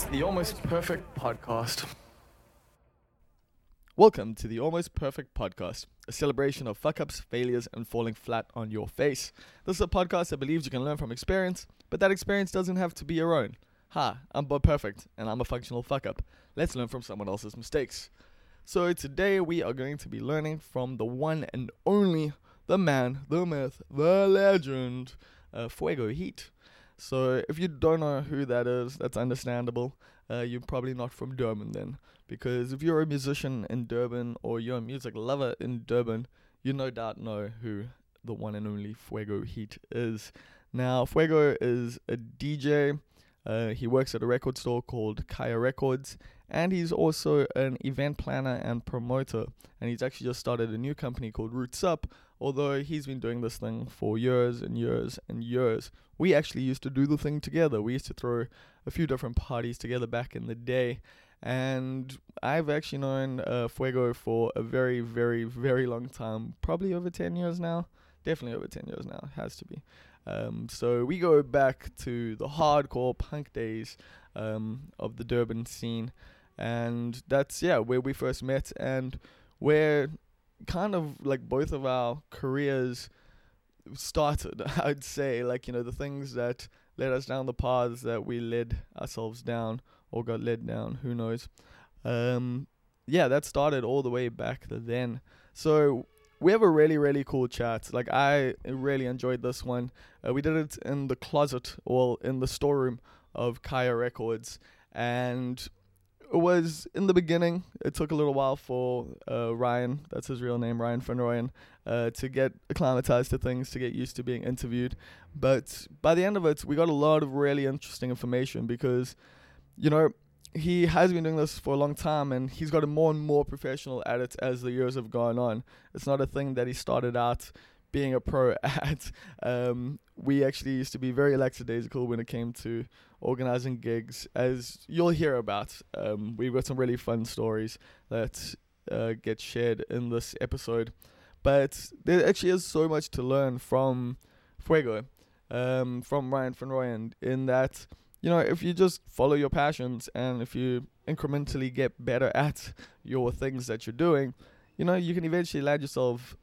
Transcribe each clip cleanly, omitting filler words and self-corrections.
It's the Almost Perfect Podcast. Welcome to the Almost Perfect Podcast, a celebration of fuck-ups, failures, and falling flat on your face. This is a podcast that believes you can learn from experience, but that experience doesn't have to be your own. Hi, I'm Bob Perfect, and I'm a functional fuck-up. Let's learn from someone else's mistakes. So today we are going to be learning from the one and only, the man, the myth, the legend, Fuego Heat. So if you don't know who that is, that's understandable. You're probably not from Durban then, because if you're a musician in Durban or you're a music lover in Durban, you no doubt know who the one and only Fuego Heat is. Now, Fuego is a DJ. He works at a record store called Khaya Records, and he's also an event planner and promoter, and he's actually just started a new company called Roots Up, although he's been doing this thing for years and years and years. We actually used to do the thing together. We used to throw a few different parties together back in the day, and I've actually known Fuego for a very, very, very long time, probably over 10 years now. Definitely over 10 years now, has to be. So we go back to the hardcore punk days of the Durban scene, and that's where we first met, and where kind of like both of our careers started, I'd say. Like, you know, the things that led us down the paths that we led ourselves down or got led down, who knows. That started all the way back then. So we have a really, really cool chat. Like, I really enjoyed this one. We did it in the closet, or in the storeroom of Khaya Records. And it was, in the beginning, it took a little while for Ryan, that's his real name, Ryan van Rooyen, to get acclimatized to things, to get used to being interviewed. But by the end of it, we got a lot of really interesting information because, you know, he has been doing this for a long time, and he's gotten more and more professional at it as the years have gone on. It's not a thing that he started out being a pro at. We actually used to be very lackadaisical when it came to organizing gigs, as you'll hear about. We've got some really fun stories that get shared in this episode. But there actually is so much to learn from Fuego, from Ryan van Rooyen, in that, you know, if you just follow your passions and if you incrementally get better at your things that you're doing, you know, you can eventually land yourself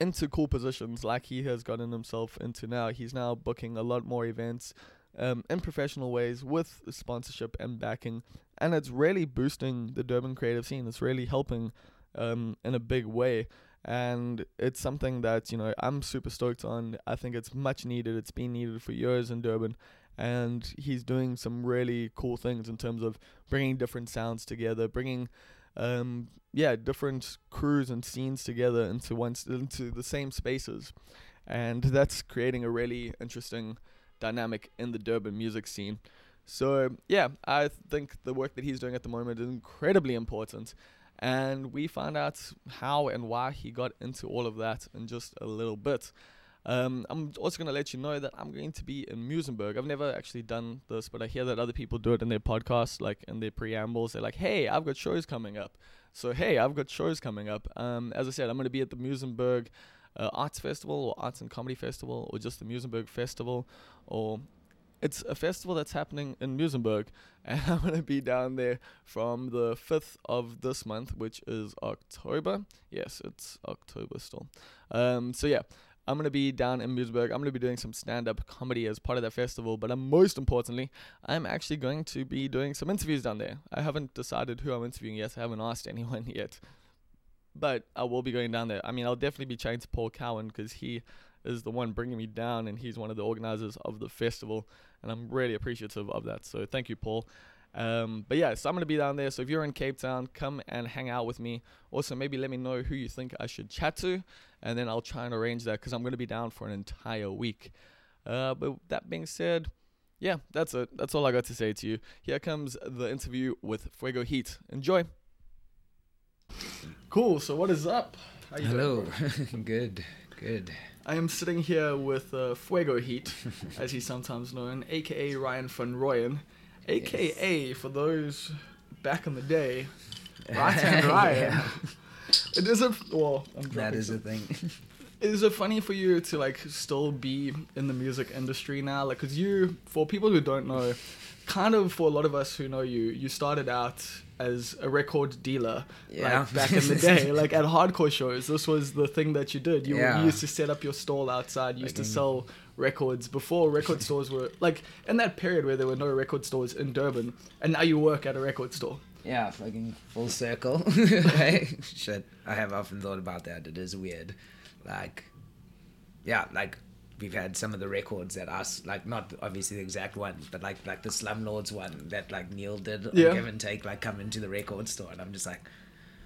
into cool positions like he has gotten himself into now. He's now booking a lot more events in professional ways with sponsorship and backing. And it's really boosting the Durban creative scene. It's really helping in a big way. And it's something that, you know, I'm super stoked on. I think it's much needed. It's been needed for years in Durban. And he's doing some really cool things in terms of bringing different sounds together, bringing different crews and scenes together into the same spaces, and that's creating a really interesting dynamic in the Durban music scene. So I think the work that he's doing at the moment is incredibly important, and we find out how and why he got into all of that in just a little bit. I'm also going to let you know that I'm going to be in Muizenberg. I've never actually done this, but I hear that other people do it in their podcasts, like in their preambles. They're like, hey, I've got shows coming up. As I said, I'm going to be at the Muizenberg Arts Festival, or Arts and Comedy Festival, or just the Muizenberg Festival, or it's a festival that's happening in Muizenberg, and I'm going to be down there from the 5th of this month, which is October. Yes, it's October still. I'm going to be down in Muizenberg. I'm going to be doing some stand-up comedy as part of that festival. But most importantly, I'm actually going to be doing some interviews down there. I haven't decided who I'm interviewing yet. I haven't asked anyone yet. But I will be going down there. I mean, I'll definitely be chatting to Paul Cowan, because he is the one bringing me down. And he's one of the organizers of the festival. And I'm really appreciative of that. So thank you, Paul. So I'm going to be down there. So if you're in Cape Town, come and hang out with me. Also, maybe let me know who you think I should chat to, and then I'll try and arrange that, because I'm going to be down for an entire week. But that being said, that's it. That's all I got to say to you. Here comes the interview with Fuego Heat. Enjoy. Cool. So what is up? How you doing? Good. I am sitting here with Fuego Heat, as he's sometimes known, a.k.a. Ryan van Rooyen. AKA, yes. For those back in the day, Right Hand Ryan. It is a... Well, I'm dropping that is a thing. Is it funny for you to like still be in the music industry now? Like, cause you, for people who don't know, kind of for a lot of us who know you, you started out as a record dealer, like back in the day, like at hardcore shows. This was the thing that you did. You used to set up your stall outside. You used to sell records before record stores were like in that period where there were no record stores in Durban, and now you work at a record store. Yeah, fucking full circle. Right? Shit, I have often thought about that. It is weird. Like, yeah, like we've had some of the records that us, like, not obviously the exact one, but like the Slumlords one that like Neil did on Give and Take, like come into the record store, and I'm just like,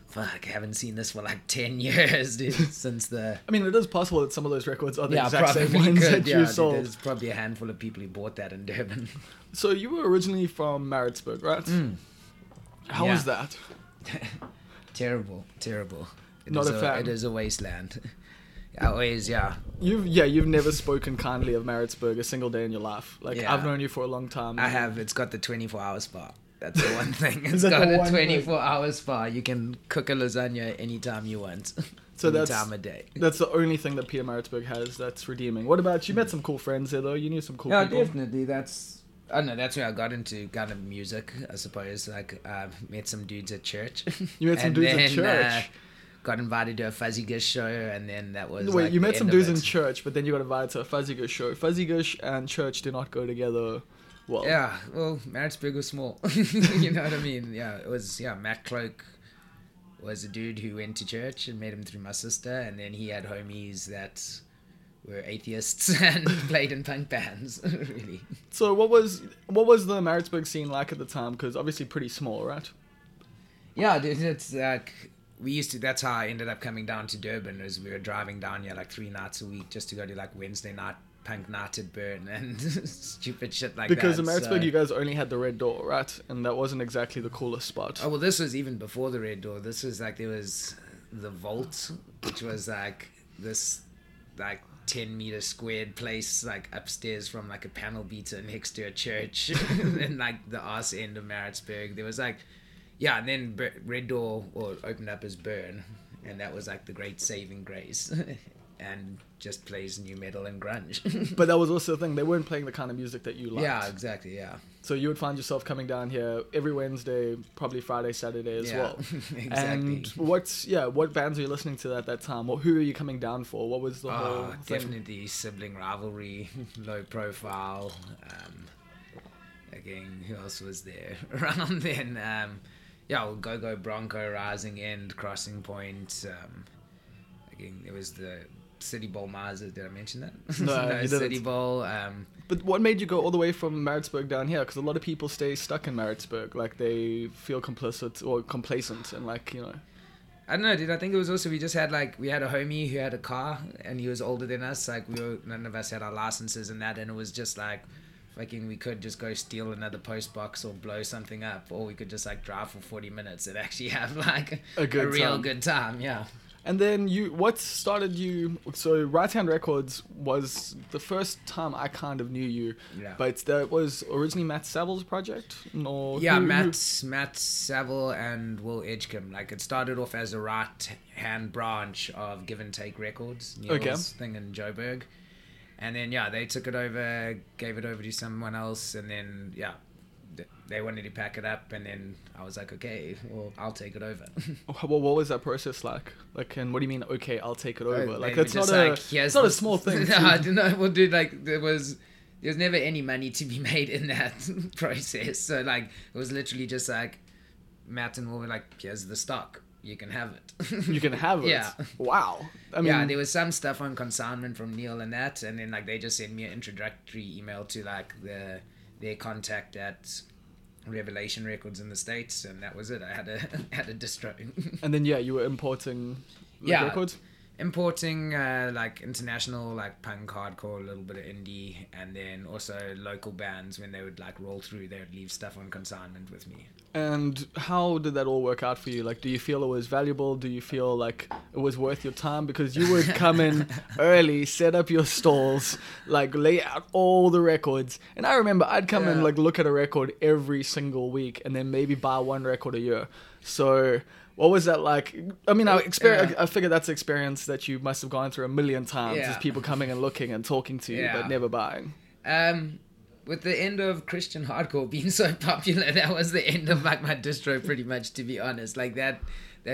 fuck, I haven't seen this for like 10 years, dude, since the... I mean, it is possible that some of those records are the exact same ones that you sold. Yeah, there's probably a handful of people who bought that in Durban. So you were originally from Maritzburg, right? Mm. How was that? Terrible. Not a fan. It is a wasteland. You've never spoken kindly of Maritzburg a single day in your life. Like, I've known you for a long time. I have. It's got the 24-hour spa. That's the one thing. It's got a 24-hour spa. You can cook a lasagna anytime you want. So that's time of day. That's the only thing that Peter Maritzburg has that's redeeming. What about you? Met some cool friends there though. You knew some cool people. Yeah, definitely. That's where I got into kind of music, I suppose. Like, met some dudes at church. You met some dudes at church? Got invited to a Fuzzy Gush show, and then that was... Wait, like you met some dudes in church, but then you got invited to a Fuzzy Gush show. Fuzzy Gush and church do not go together well. Yeah, well, Maritzburg was small. You know what I mean? Yeah, it was... Yeah, Matt Cloak was a dude who went to church, and met him through my sister, and then he had homies that... were atheists and played in punk bands, really. So what was the Maritzburg scene like at the time? Because obviously pretty small, right? Yeah, it's like we used to. That's how I ended up coming down to Durban. Is we were driving down here like 3 nights a week just to go to like Wednesday night punk night at Burn and stupid shit like that. Because in Maritzburg, you guys only had the Red Door, right? And that wasn't exactly the coolest spot. Oh well, this was even before the Red Door. This was like there was the Vault, which was like this like 10-meter squared place like upstairs from like a panel beater next to a church in like the arse end of Maritzburg. There was like and then Red Door opened up as Burn, and that was like the great saving grace. And just plays new metal and grunge. But that was also the thing. They weren't playing the kind of music that you liked. Yeah, exactly, yeah. So you would find yourself coming down here every Wednesday, probably Friday, Saturday as well. Exactly. And what bands were you listening to at that time? Or who were you coming down for? What was the whole thing? Definitely Sibling Rivalry, Low Profile. Again, who else was there around then? Go-Go Bronco, Rising End, Crossing Point. It was the City Bowl Mazda. Did I mention that? No, you didn't. City Bowl. But what made you go all the way from Maritzburg down here? Because a lot of people stay stuck in Maritzburg. Like, they feel complacent and, like, you know. I don't know, dude. I think it was also we had a homie who had a car and he was older than us. Like, none of us had our licenses and that. And it was just, like, fucking we could just go steal another post box or blow something up. Or we could just, like, drive for 40 minutes and actually have, like, a real good time. Yeah. And then so Right Hand Records was the first time I kind of knew you, but that was originally Matt Savile's project? Matt Savile and Will Edgecombe. Like, it started off as a right-hand branch of Give and Take Records, thing in Joburg. And then, they took it over, gave it over to someone else, and then, they wanted to pack it up, and then I was like, okay, well, I'll take it over. Well, what was that process like? Like, and what do you mean, okay, I'll take it over? Like, that's not a small thing. There was never any money to be made in that process. So, like, it was literally just like, Matt and Will were like, here's the stock. You can have it. You can have it? Yeah. Wow. I mean, there was some stuff on consignment from Neil and that, and then, like, they just sent me an introductory email to, like, their contact at Revelation Records in the States, and that was it. I had a distro. And then you were importing records? Importing like international, like punk, hardcore, a little bit of indie, and then also local bands. When they would like roll through, they would leave stuff on consignment with me. And how did that all work out for you? Like, do you feel it was valuable? Do you feel like it was worth your time? Because you would come in early, set up your stalls, like lay out all the records. And I remember I'd come in, like look at a record every single week, and then maybe buy one record a year. So What was that like? I mean, I figure that's an experience that you must have gone through a million times. Yeah. Is people coming and looking and talking to you, but never buying. With the end of Christian hardcore being so popular, that was the end of like my distro, pretty much, to be honest. Like that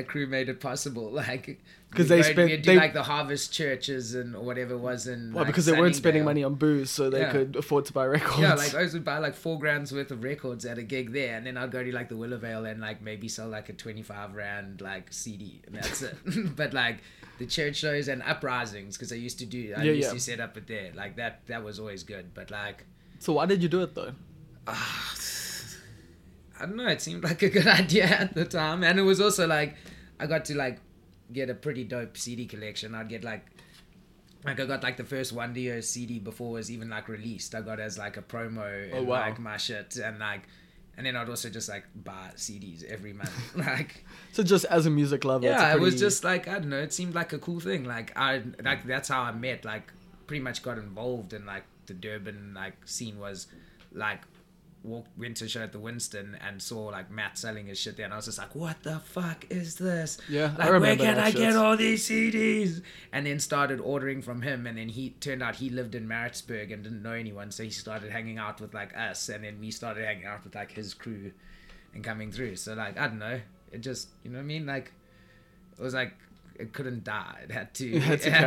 crew made it possible. Like because they like the harvest churches and whatever it was in. Well, like, because they weren't spending money on booze, so they could afford to buy records. Yeah, like I would buy like $4 grand's worth of records at a gig there, and then I'd go to like the Willowvale and like maybe sell like a 25 rand like CD, and that's it. But like the church shows and uprisings, because I used to set up it there. Like that was always good, but like. So why did you do it though? I don't know. It seemed like a good idea at the time. And it was also like, I got to like get a pretty dope CD collection. I'd get like I got like the first One Dio CD before it was even like released. I got as like a promo and like my shit. And like, and then I'd also just like buy CDs every month. Like, so just as a music lover. Yeah, it was just like, I don't know. It seemed like a cool thing. Like that's how I met, like pretty much got involved in like, the Durban like scene was like went to a show at the Winston and saw like Matt selling his shit there, and I was just like, what the fuck is this? Yeah, like, I remember where can I get all these CDs? And then started ordering from him, and then he turned out he lived in Maritzburg and didn't know anyone, so he started hanging out with like us, and then we started hanging out with like his crew and coming through. So like I don't know, it just, you know what I mean, like it was like it couldn't die. It had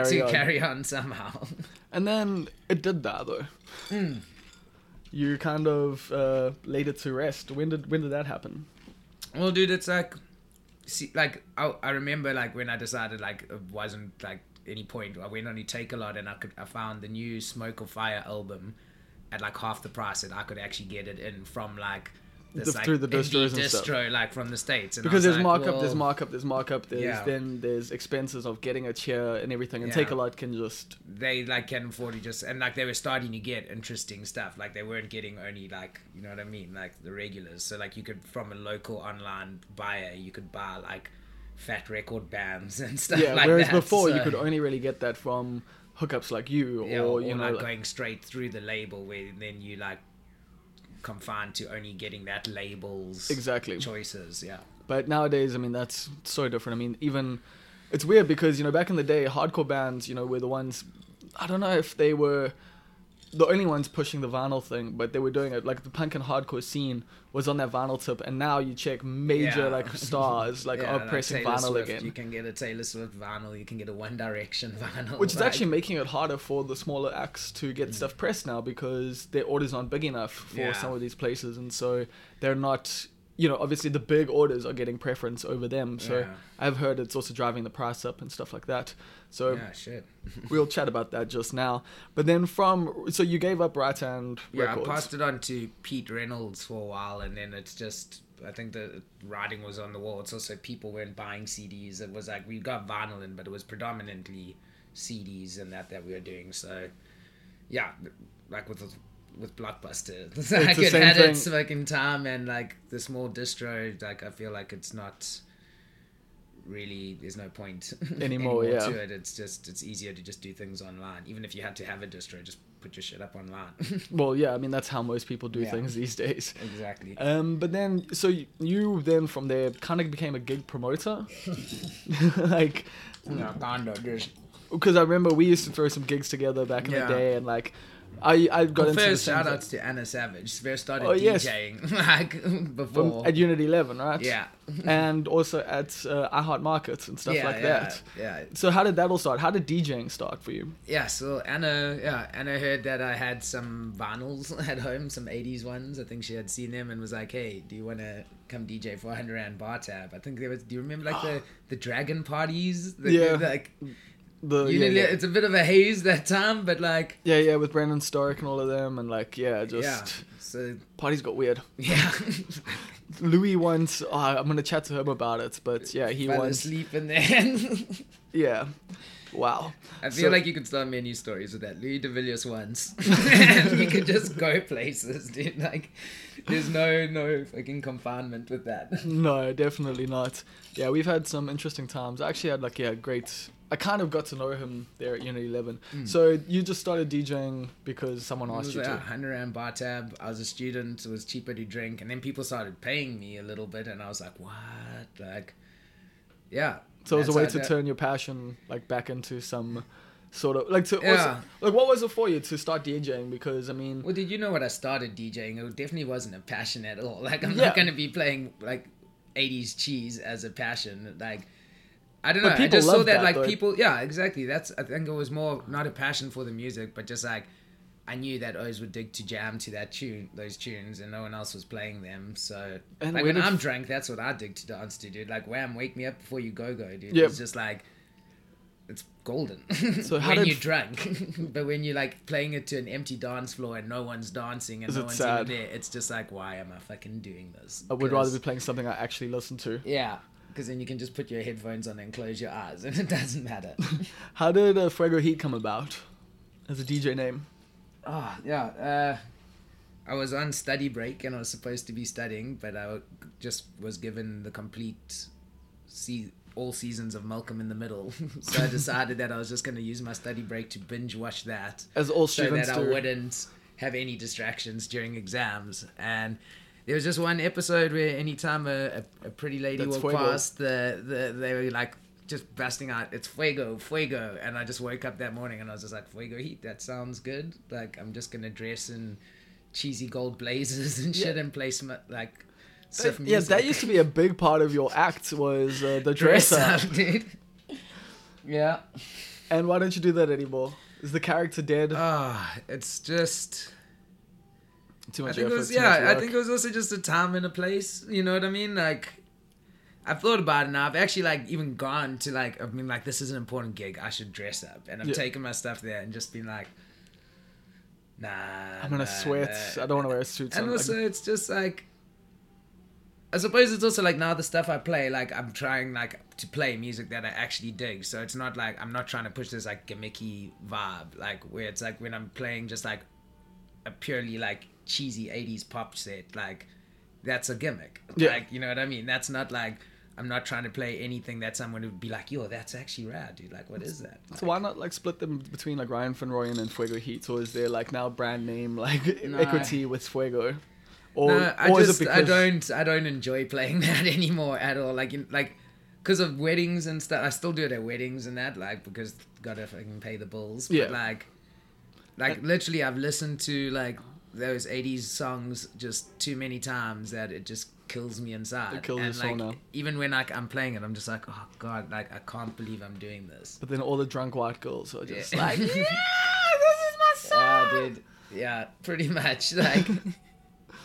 to carry on somehow. And then it did die though. Mm. You kind of laid it to rest. When did that happen? Well, dude, it's like, see, like I remember like when I decided like it wasn't like any point. I went on to Take a Lot, and I found the new Smoke or Fire album at like half the price, and I could actually get it in from like. Through the distros and stuff. Like from the States. And because there's, like, markup, well, there's markup, then there's expenses of getting it here and everything. And Take a Lot can just... They like can afford to just... And like they were starting to get interesting stuff. Like they weren't getting only like, you know what I mean? Like the regulars. So like you could, from a local online buyer, you could buy like fat record bands and stuff like that. Whereas before you could only really get that from hookups like you or you know, like going straight through the label where then you like... confined to only getting that label's choices. But nowadays, I mean, that's so different. I mean, even it's weird because, you know, back in the day, hardcore bands, you know, were the ones, I don't know if they were the only ones pushing the vinyl thing, but they were doing it. Like the punk and hardcore scene was on that vinyl tip, and now you check major like stars like are pressing Taylor vinyl Swift, again. You can get a Taylor Swift vinyl, you can get a One Direction vinyl, which is actually making it harder for the smaller acts to get stuff pressed now because their orders aren't big enough for some of these places, and so they're not, you know, obviously the big orders are getting preference over them. So I've heard it's also driving the price up and stuff like that. So we'll chat about that just now. But then so you gave up Right Hand Records. I passed it on to Pete Reynolds for a while, and then it's just, I think the writing was on the wall. It's also people weren't buying CDs. It was like, we got vinyl in, but it was predominantly CDs and that we were doing. So yeah, like with Blockbuster, like it had its fucking time, and like the small distro, like I feel like it's not really, there's no point anymore to it. It's just, it's easier to just do things online. Even if you had to have a distro, just put your shit up online. Well, yeah, I mean, that's how most people do things these days. Exactly. But then, so you then from there kind of became a gig promoter. Like, no, kind of, just because I remember we used to throw some gigs together back in the day, and like I got into first shout outs to Anna Savage. First started DJing like before at Unit 11, right? Yeah, and also at iHeart Markets and stuff like that. Yeah. So how did that all start? How did DJing start for you? Yeah, so Anna heard that I had some vinyls at home, some 80s ones. I think she had seen them and was like, "Hey, do you want to come DJ for $100 bar tab?" I think there was. Do you remember like the dragon parties? It's a bit of a haze that time, but like with Brandon Stark and all of them, and like so parties got weird. Yeah. Louis once, I'm gonna chat to him about it, but he fell asleep in there. Yeah, wow. I feel like you could start many stories with that. Louis de Villiers once. You could just go places, dude. Like there's no fucking confinement with that. No, definitely not. Yeah, we've had some interesting times. I actually had like great. I kind of got to know him there at Unit 11. Mm. So you just started DJing because someone asked you to. It was like $100 bar tab. I was a student. It was cheaper to drink. And then people started paying me a little bit. And I was like, what? Like, yeah. So it was a way to turn your passion like back into some sort of like to what was it for you to start DJing? Because I mean, well, did you know when I started DJing, it definitely wasn't a passion at all. Like I'm not going to be playing like 80s cheese as a passion. Like I don't know. I just saw that like though. People, yeah, exactly. That's I think it was more not a passion for the music, but just like. I knew that O's would dig to jam to that tune, those tunes, and no one else was playing them. So, and like when I'm drunk, that's what I dig to dance to, dude. Like, wham, wake me up before you go, dude. Yep. It's just like, it's golden. So how when you're drunk, but when you're like playing it to an empty dance floor and no one's dancing and no one's even there, it's just like, why am I fucking doing this? I would rather be playing something I actually listen to. Yeah, because then you can just put your headphones on and close your eyes, and it doesn't matter. How did Fuego Heat come about as a DJ name? Oh, yeah. I was on study break and I was supposed to be studying, but I just was given the complete all seasons of Malcolm in the Middle. So I decided that I was just going to use my study break to binge watch that. As all students do. So that I wouldn't have any distractions during exams. And there was just one episode where anytime a pretty lady walked past, they were like, just busting out, it's fuego, fuego. And I just woke up that morning and I was just like, Fuego Heat, that sounds good. Like, I'm just going to dress in cheesy gold blazers and shit and play surf music. Yeah, that used to be a big part of your act was the dress up, dude. Yeah. And why don't you do that anymore? Is the character dead? It's just... Too much effort, I think it was also just a time and a place. You know what I mean? Like... I've thought about it now. I've actually like even gone to like, I mean like this is an important gig. I should dress up. And I've taken my stuff there and just been like, nah. I'm going to sweat. I don't want to wear a suit. And also it's just like, I suppose it's also like now the stuff I play, like I'm trying like to play music that I actually dig. So it's not like, I'm not trying to push this like gimmicky vibe. Like where it's like when I'm playing just like a purely like cheesy 80s pop set, like that's a gimmick. Yeah. Like, you know what I mean? That's not like, I'm not trying to play anything that someone would be like, yo, that's actually rad, dude. Like, what is that? Like, so why not, like, split them between, like, Ryan van Rooyen and Fuego Heat? Or is there, like, now brand name, like, equity with Fuego? I don't enjoy playing that anymore at all. Like, because of weddings and stuff. I still do it at weddings and that, like, because gotta fucking pay the bills. But, literally, I've listened to, like, those 80s songs just too many times that it just kills me inside. It kills your soul now. Even when like I'm playing it, I'm just like, oh god, like I can't believe I'm doing this. But then all the drunk white girls are just like, yeah, this is my song. Yeah, dude. Yeah, pretty much. Like,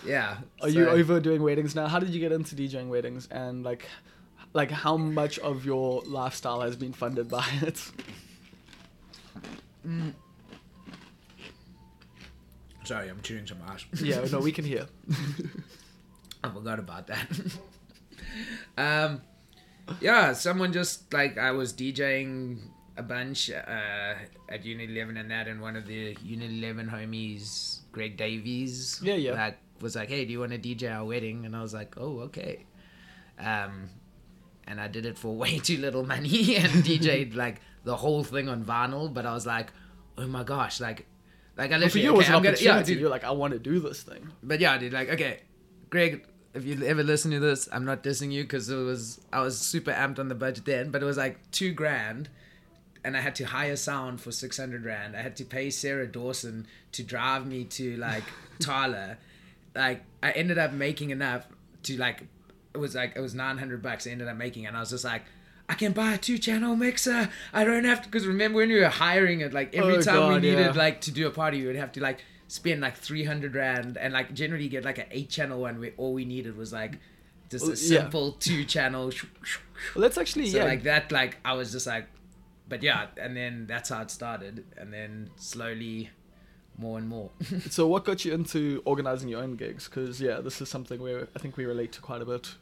yeah. Are you overdoing weddings now? How did you get into DJing weddings, and like how much of your lifestyle has been funded by it? Sorry, I'm chewing some ash. Yeah, no, we can hear. I forgot about that. Someone just, like, I was DJing a bunch at Unit 11 and that, and one of the Unit 11 homies, Greg Davies, was like, hey, do you want to DJ our wedding? And I was like, oh, okay. And I did it for way too little money and DJed, like, the whole thing on vinyl, but I was like, oh my gosh, like I literally, well, for you it was an opportunity. You're like, I want to do this thing. But yeah, dude, like, okay, Greg, if you ever listen to this, I'm not dissing you because I was super amped on the budget then, but it was like $2,000, and I had to hire sound for 600 rand. I had to pay Sarah Dawson to drive me to like Tala. Like I ended up making enough to it was $900. I ended up making, and I was just like, I can buy a 2-channel mixer. I don't have to, because remember when we were hiring it, like every time we needed like to do a party, we would have to like spend like 300 rand and like generally get like an 8-channel one where all we needed was like just a simple 2-channel. Well, that's actually, I was just like, but yeah, and then that's how it started. And then slowly more and more. So what got you into organizing your own gigs? Because this is something where I think we relate to quite a bit.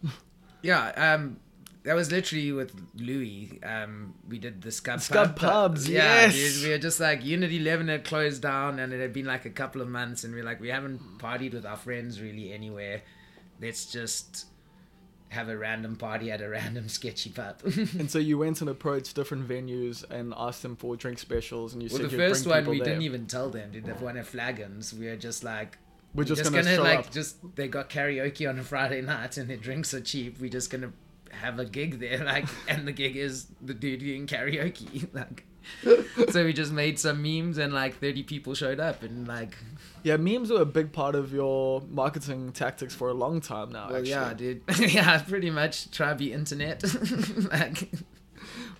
That was literally with Louis. We did the Scub Pubs. Yeah, yes. We were just like, Unit 11 had closed down and it had been like a couple of months and we're like, we haven't partied with our friends really anywhere. Let's just have a random party at a random sketchy pub. And so you went and approached different venues and asked them for drink specials, and you said, well, the first one we didn't even tell them, did that one at Flagons. We were just like... We're just going to show up. They got karaoke on a Friday night and their drinks are cheap. We're just going to have a gig there, like, and the gig is the dude doing karaoke, like. So we just made some memes and like 30 people showed up and like... Yeah, memes were a big part of your marketing tactics for a long time now, well, actually. Yeah, dude. Yeah, pretty much try to be internet. Like...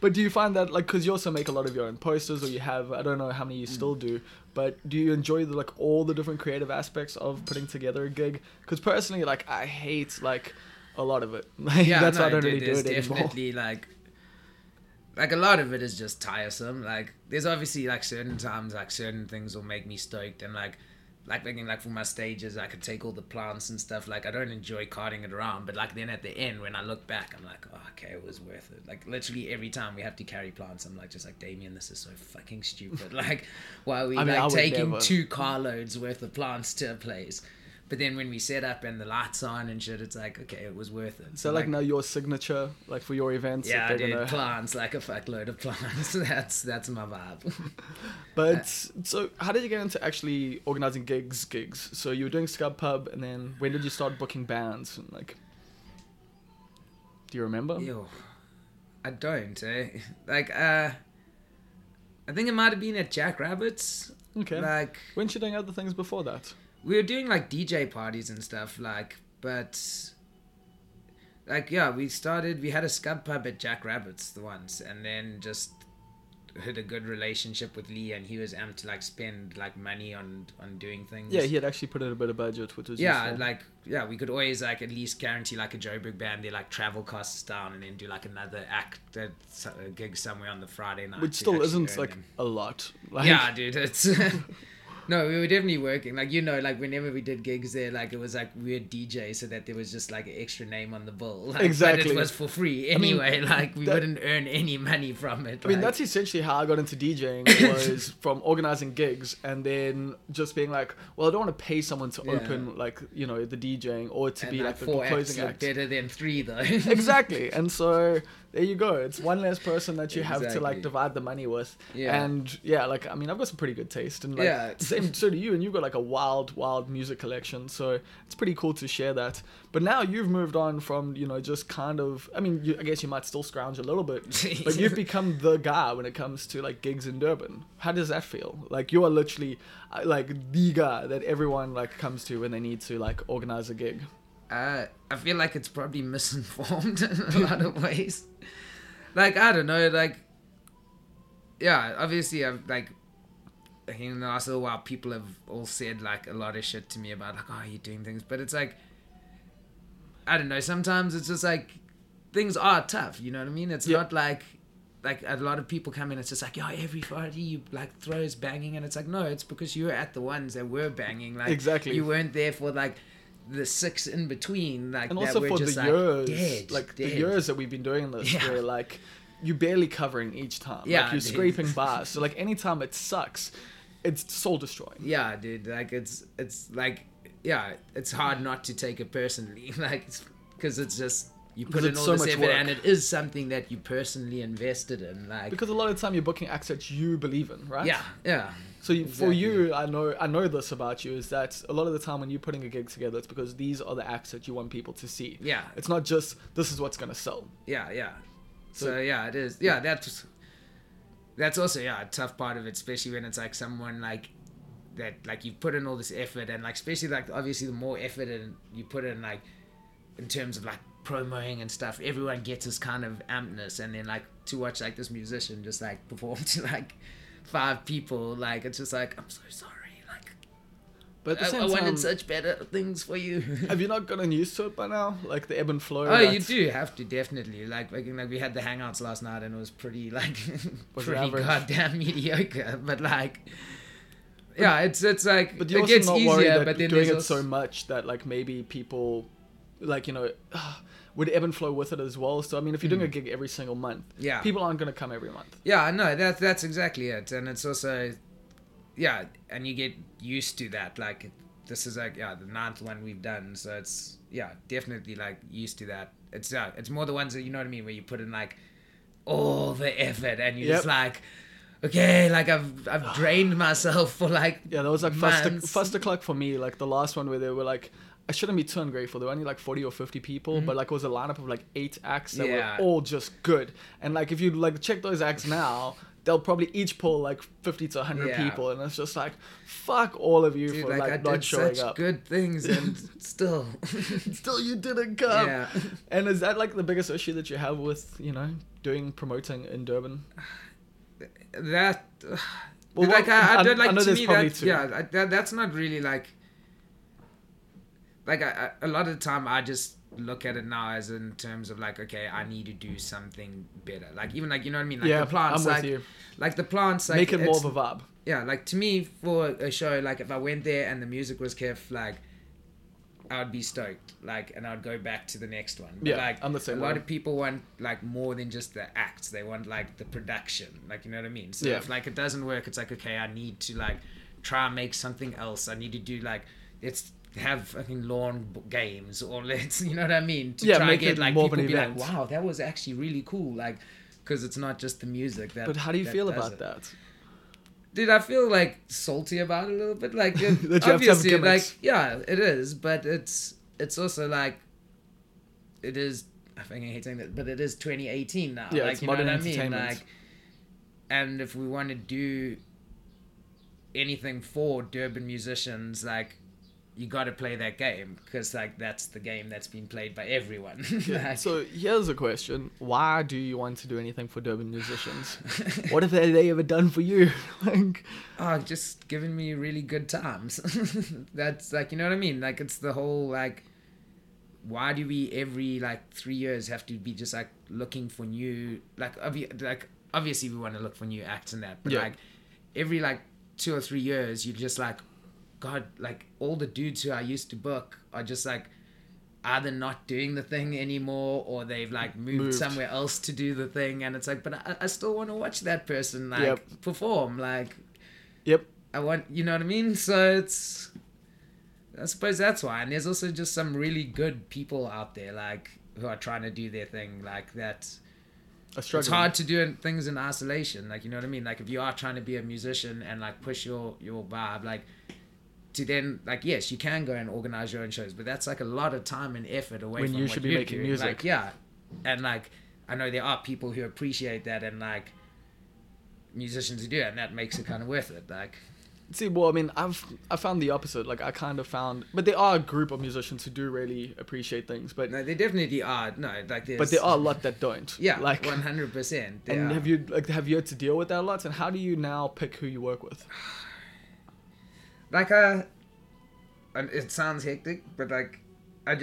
But do you find that, like, because you also make a lot of your own posters, or you have, I don't know how many you still do, but do you enjoy the, like, all the different creative aspects of putting together a gig? Because personally, like, I hate, like, a lot of it. Like, yeah, that's why I don't really do it anymore. Definitely, like, a lot of it is just tiresome. Like, there's obviously, like, certain times, like, certain things will make me stoked. And, like, thinking, like, for my stages, I could take all the plants and stuff. Like, I don't enjoy carting it around. But, like, then at the end, when I look back, I'm like, oh, okay, it was worth it. Like, literally every time we have to carry plants, I'm like, just like, Damien, this is so fucking stupid. Like, why are we, like, taking never... 2 carloads worth of plants to a place? But then when we set up and the lights on and shit, it's like, okay, it was worth it. So, like, now your signature, like, for your events? Yeah, dude, gonna... plants, like a fuckload of plants. That's my vibe. But, so, how did you get into actually organizing gigs? So, you were doing Scub Pub, and then when did you start booking bands? And, like, do you remember? Ew. I don't, eh? Like, I think it might have been at Jack Rabbit's. Okay. Like... Weren't you doing other things before that? We were doing, like, DJ parties and stuff, like, but, like, yeah, we had a Scub Pub at Jack Rabbit's the once, and then just had a good relationship with Lee, and he was amped to, like, spend, like, money on doing things. Yeah, he had actually put in a bit of budget, which was useful. Like, yeah, we could always, like, at least guarantee, like, a Joburg band their, like, travel costs down, and then do, like, another act at a gig somewhere on the Friday night. Which still isn't, like, a lot. Like... Yeah, dude, it's... No, we were definitely working. Like, you know, like, whenever we did gigs there, like, it was, like, we were DJ so that there was just, like, an extra name on the bill. Like, exactly. But it was for free anyway. I mean, like, we wouldn't earn any money from it. I mean, that's essentially how I got into DJing, was from organizing gigs and then just being like, well, I don't want to pay someone to open, like, you know, the DJing or to be, like, the closing act. 4 acts better than 3, though. Exactly. And so... There you go. It's one less person that you have to, like, divide the money with. Yeah. And, yeah, like, I mean, I've got some pretty good taste. And, like, same, so do you. And you've got, like, a wild, wild music collection. So it's pretty cool to share that. But now you've moved on from, you know, just kind of... I mean, I guess you might still scrounge a little bit. But you've become the guy when it comes to, like, gigs in Durban. How does that feel? Like, you are literally, like, the guy that everyone, like, comes to when they need to, like, organize a gig. I feel like it's probably misinformed in a lot of ways. Like, I don't know, like, yeah, obviously I've, like, in the last little while, people have all said, like, a lot of shit to me about, like, oh, you're doing things, but it's like, I don't know, sometimes it's just like, things are tough, you know what I mean? It's not like a lot of people come in, it's just like, yo, every Friday you, like, throws banging, and it's like, no, it's because you were at the ones that were banging, like, exactly. You weren't there for, like, the 6 in between, like, and also that for just the, like, years dead, like dead. The years that we've been doing this, where, like, you're barely covering each time, like, you're scraping bars, so, like, anytime it sucks, it's soul destroying. Yeah, dude, like, it's like, yeah, it's hard not to take it personally, like, because it's just, you put in all so this effort, and it is something that you personally invested in, like, because a lot of the time you're booking acts that you believe in, right? Yeah. So for you, I know this about you, is that a lot of the time when you're putting a gig together, it's because these are the acts that you want people to see. Yeah. It's not just this is what's gonna sell. Yeah. So yeah, it is. Yeah, that's also a tough part of it, especially when it's like someone like that, like you put in all this effort, and like especially like obviously the more effort and you put in, like in terms of like promoting and stuff, everyone gets this kind of ampness, and then like to watch like this musician just like perform to like 5 people, like it's just like, I'm so sorry, like, but at the same time, I wanted such better things for you. Have you not gotten used to it by now, like the ebb and flow? You do have to, definitely, like we had the hangouts last night and it was pretty like pretty goddamn mediocre, but like it's like, but it gets easier, but then doing it so much that like maybe people, like, you know, would ebb and flow with it as well. So I mean, if you're doing a gig every single month, people aren't going to come every month. Yeah, I know, that's exactly it. And it's also, and you get used to that. Like this is like the 9th one we've done, so it's definitely like used to that. It's it's more the ones that, you know what I mean, where you put in like all the effort and you're just like, okay, like I've drained myself for like that was like 5 o'clock for me, like the last one where they were like, I shouldn't be too ungrateful. There were only like 40 or 50 people, but like it was a lineup of like 8 acts that were all just good. And like if you like check those acts now, they'll probably each pull like 50 to 100 people, and it's just like, fuck all of you. Dude, for like not showing such up. Good things, and still you didn't come. Yeah. And is that like the biggest issue that you have with, you know, promoting in Durban? That well, like I don't like I to me that two. That's not really like I, a lot of the time I just look at it now as in terms of like, okay, I need to do something better. Like even like, you know what I mean? Like the plants, like the plants, like make it more of a vibe. Yeah. Like to me for a show, like if I went there and the music was kept, like I would be stoked, like, and I'd go back to the next one. But like I'm the same way. Lot of people want like more than just the acts. They want like the production, like, you know what I mean? So if like it doesn't work, it's like, okay, I need to like try and make something else. I need to do like, it's, have fucking lawn games or let's, you know what I mean? To try and get like people be like, wow, that was actually really cool. Like, cause it's not just the music that, but how do you feel about that? Dude, I feel like salty about it a little bit. Like it, obviously like, yeah, it is, but it's also like, it is, I think I hate saying that, but it is 2018 now. Yeah, like, you know what I mean? Like, and if we want to do anything for Durban musicians, like, you got to play that game because like that's the game that's been played by everyone. Like, so here's a question. Why do you want to do anything for Durban musicians? What have they ever done for you? Like, oh, just giving me really good times. That's like, you know what I mean? Like it's the whole like, why do we every like 3 years have to be just like looking for new, like, obviously we want to look for new acts and that, but like every like 2 or 3 years, you just like, God, like all the dudes who I used to book are just like either not doing the thing anymore or they've like moved somewhere else to do the thing, and it's like, but I still want to watch that person like perform, like I want, you know what I mean? So it's, I suppose that's why. And there's also just some really good people out there like who are trying to do their thing, like that it's hard to do things in isolation, like, you know what I mean? Like if you are trying to be a musician and like push your vibe, like to then like, yes, you can go and organize your own shows, but that's like a lot of time and effort away when from you should be making music. Like, and like I know there are people who appreciate that and like musicians who do it, and that makes it kind of worth it. Like, see, well, I mean, I found the opposite. Like I kind of found, but there are a group of musicians who do really appreciate things, but no, they definitely are. No, like there's, but there are a lot that don't. Yeah, like 100%. And have you had to deal with that a lot? And how do you now pick who you work with? Like, it sounds hectic, but like, I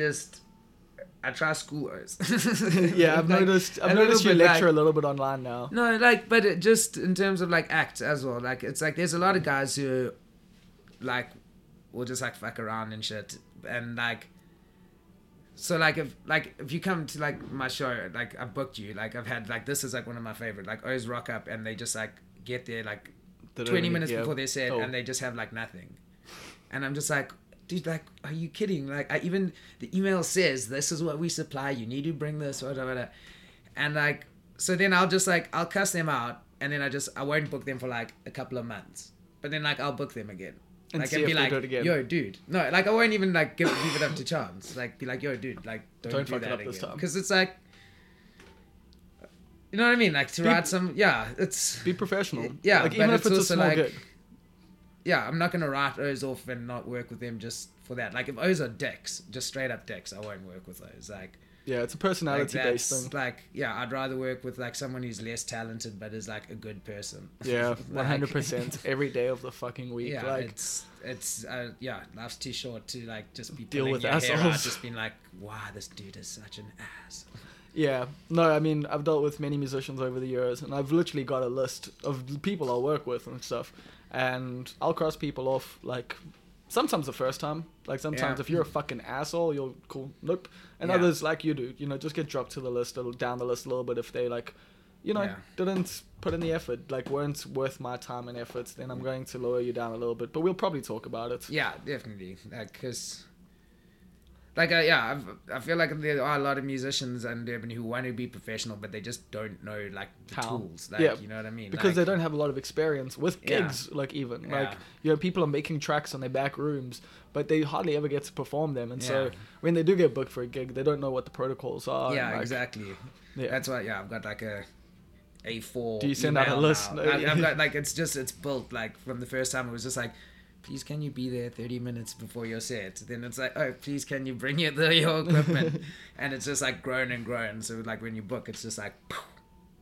try school hours. Yeah, I've like, noticed. I've noticed you lecture like, a little bit online now. No, like, but it just in terms of like acts as well. Like, it's like there's a lot of guys who, like, will just like fuck around and shit, and like, so if you come to like my show, like I booked you, like I've had like this is like one of my favorite, like O's Rock Up, and they just like get there like 20 minutes before their set and they just have like nothing, and I'm just like, dude, like, are you kidding? Like, I even the email says this is what we supply, you need to bring this, whatever, and like, so then I'll just like I'll cuss them out, and then I won't book them for like a couple of months, but then like I'll book them again and like, and be like, yo dude, no, like I won't even like give it up to chance, like be like, yo dude, like don't do that again this time, because it's like, you know what I mean? Like to write some, it's be professional. Yeah, like, even if it's also a small like, gig. Yeah, I'm not gonna write O's off and not work with them just for that. Like if O's are dicks, just straight up dicks, I won't work with those. Like, yeah, it's a personality like based thing. Like, yeah, I'd rather work with like someone who's less talented but is like a good person. Yeah, 100% every day of the fucking week. Yeah, like, it's yeah, life's too short to like just be deal with your assholes. Hair out, just being like, wow, this dude is such an ass. Yeah, no, I mean, I've dealt with many musicians over the years, and I've literally got a list of people I'll work with and stuff, and I'll cross people off, like, sometimes the first time, like, sometimes if you're a fucking asshole, you'll call, nope, and others, like you do, you know, just get dropped to the list, or down the list a little bit if they, like, you know, didn't put in the effort, like, weren't worth my time and efforts, then I'm going to lower you down a little bit, but we'll probably talk about it. Yeah, definitely, because... Like, I feel like there are a lot of musicians in Durban who want to be professional, but they just don't know, like, the tools. Like, you know what I mean? Because they don't have a lot of experience with gigs, like, even. Yeah. Like, you know, people are making tracks in their back rooms, but they hardly ever get to perform them. And so when they do get booked for a gig, they don't know what the protocols are. Yeah, and, like, exactly. Yeah. That's why, I've got, like, a... A4. Do you send out a list? No. I've got, like, it's built, like, from the first time. It was just like, please can you be there 30 minutes before your set? Then it's like, oh, please can you bring your equipment? And it's just like grown and grown. So like when you book, it's just like,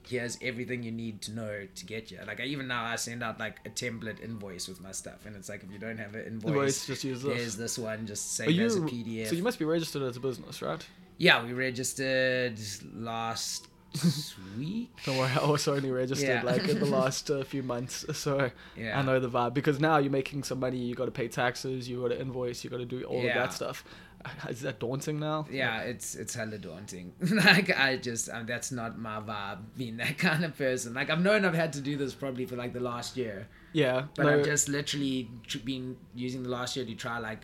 here's everything you need to know to get you. Like even now I send out like a template invoice with my stuff, and it's like, if you don't have an invoice, just use this. Here's this one, just save it as a PDF. So you must be registered as a business, right? Yeah, we registered last week. Don't worry, I also only registered like in the last few months, so I know the vibe. Because now you're making some money, you got to pay taxes, you got to invoice, you got to do all of that stuff. Is that daunting now? Yeah, it's hella daunting. Like that's not my vibe, being that kind of person. Like I've known I've had to do this probably for like the last year. Yeah, but I've just literally been using the last year to try like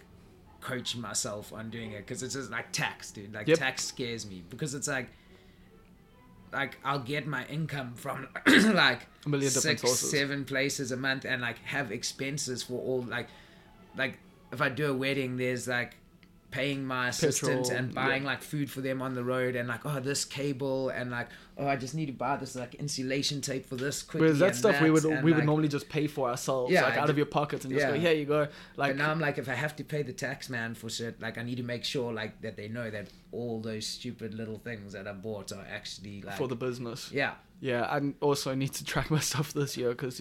coach myself on doing it, because it's just like tax, dude. Like tax scares me, because it's like. Like I'll get my income from like a million different sources, 7 places a month, and like have expenses for all, like if I do a wedding, there's like paying my assistant, petrol, and buying like food for them on the road, and like, oh, this cable, and like, oh, I just need to buy this like insulation tape for this quickly. Whereas that stuff we would normally just pay for ourselves, like out of your pockets, and just go, here you go. Like, but now I'm like, if I have to pay the tax man for shit, like I need to make sure like that they know that all those stupid little things that I bought are actually like for the business. Yeah. Yeah, I also need to track my stuff this year, because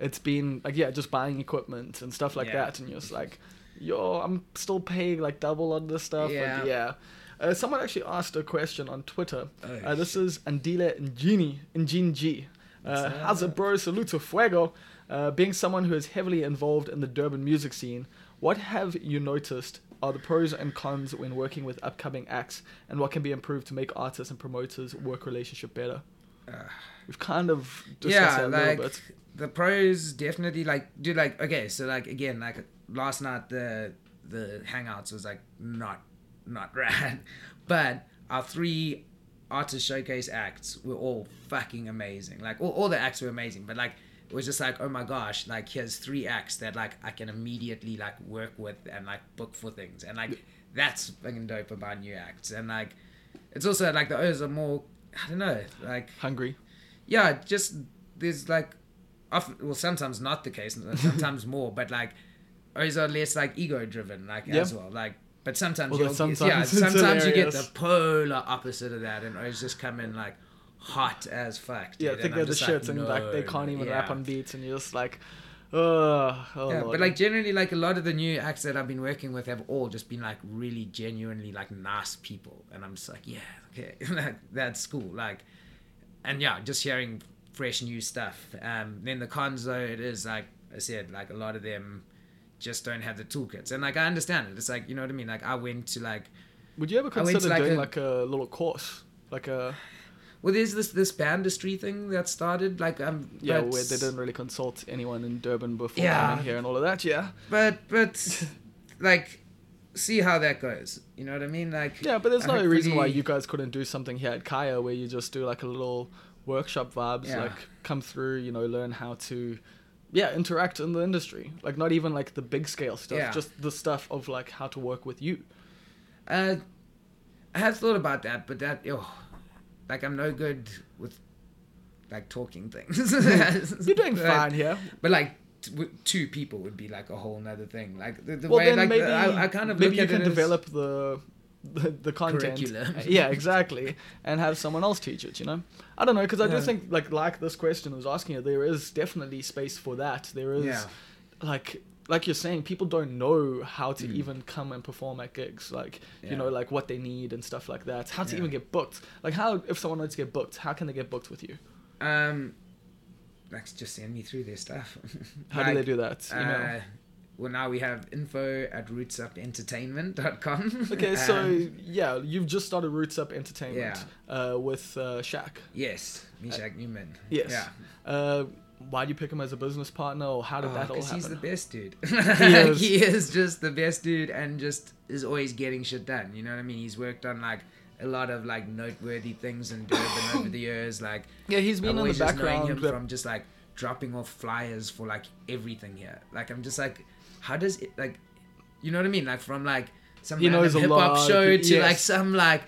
it's been like just buying equipment and stuff like that, and you're just like. I'm still paying like double on this stuff. Yeah. And someone actually asked a question on Twitter. Oh, this is Andile Njini G. How's it, bro? Saluto Fuego. Being someone who is heavily involved in the Durban music scene, what have you noticed are the pros and cons when working with upcoming acts, and what can be improved to make artists and promoters' work relationship better? We've kind of discussed that a little bit. The pros definitely, like, do like, okay, so like again, like last night the hangouts was like not rad, but our 3 artist showcase acts were all fucking amazing. Like all the acts were amazing, but like it was just like, oh my gosh, like here's 3 acts that like I can immediately like work with and like book for things, and like that's fucking dope about new acts. And like it's also like the O's are more, I don't know, like hungry. Yeah, just there's like sometimes not the case, sometimes more, but like O's are less like ego driven, like as well. Like, but sometimes you get the polar opposite of that, and O's just come in like hot as fuck. Dude. Yeah, I think they're the shits, like, and like they can't even rap on beats, and you're just like, oh yeah, Lord. But like generally, like a lot of the new acts that I've been working with have all just been like really genuinely like nice people, and I'm just like, yeah, okay, like that's cool. Like, and just hearing fresh new stuff. Then the cons though, it is like I said, like a lot of them just don't have the toolkits, and like I understand it. It's like, you know what I mean. Like I went to like. Would you ever consider doing like a little course, like a? Well, there's this bandistry thing that started. Like where they didn't really consult anyone in Durban before coming here and all of that. Yeah, but like. See how that goes. You know what I mean? Like but there's no reason why you guys couldn't do something here at Khaya where you just do like a little workshop vibes, like come through, you know, learn how to interact in the industry. Like not even like the big scale stuff, just the stuff of like how to work with you. I have thought about that, but like I'm no good with like talking things. You're doing fine here. But like 2 people would be like a whole nother thing. Like the well, way like maybe, I kind of maybe look you at can develop the content curriculum. Yeah, exactly, and have someone else teach it, you know. I don't know, because I do think like this question was asking it, there is definitely space for that. There is like you're saying, people don't know how to even come and perform at gigs, like you know, like what they need and stuff like that, how to even get booked. Like how, if someone wants to get booked, how can they get booked with you? Like just send me through their stuff. How do they do that? Email? Well, now we have info@rootsupentertainment.com. Okay, so you've just started Roots Up Entertainment with Shaq. Yes, me, Shaq Newman. Yes. Yeah. why do you pick him as a business partner, or how did that all happen? Because he's the best dude. He is just the best dude, and just is always getting shit done. You know what I mean? He's worked on like a lot of like noteworthy things in Durban over the years. Like he's been in the background. Knowing him from just like dropping off flyers for like everything here. Like I'm just like, how does it like, you know what I mean? Like from like some hip hop show to like some like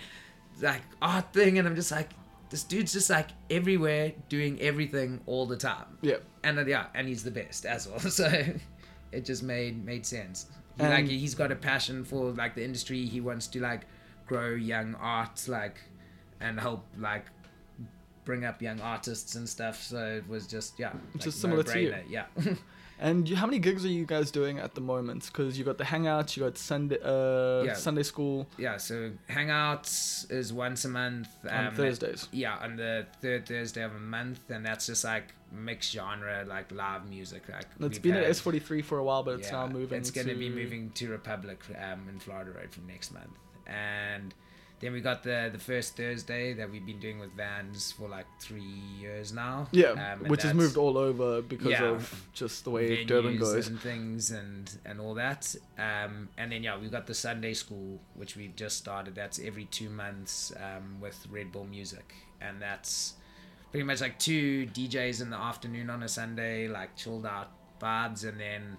art thing, and I'm just like, this dude's just like everywhere doing everything all the time. Yeah. And yeah, and he's the best as well. So it just made sense. He's got a passion for like the industry. He wants to like grow young art, like, and help like bring up young artists and stuff. So it was just just similar to you. Yeah. And how many gigs are you guys doing at the moment? Because you got the Hangouts, you got Sunday School. Yeah, so Hangouts is once a month. On Thursdays. Yeah, on the third Thursday of a month. And that's just like mixed genre, like live music. Like it's been at S43 for a while, but it's now moving. It's going to be moving to Republic in Florida Road from next month. And then we got the first Thursday that we've been doing with Vans for like 3 years now. Yeah, which has moved all over because of just the way Durban goes and things and all that. And then we've got the Sunday School, which we've just started. That's every 2 months with Red Bull Music, and that's pretty much like two DJs in the afternoon on a Sunday, like chilled out vibes, and then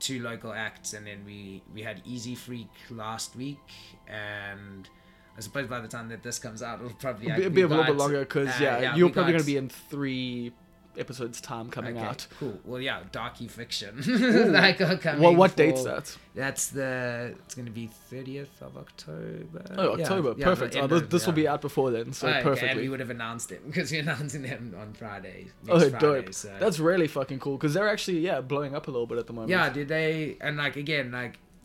two local acts. And then we had Easy Freak last week, and I suppose by the time that this comes out, it'll probably be a little bit longer, because you're probably going to be in 3 episodes time coming out. Cool. Well, Darkie Fiction. What date's that? It's going to be 30th of October. Oh, October. Yeah, perfect. This will be out before then, so perfectly. And we would have announced it, because we're announcing them on Friday. Friday, dope. So. That's really fucking cool, because they're actually, blowing up a little bit at the moment. Yeah, did they? And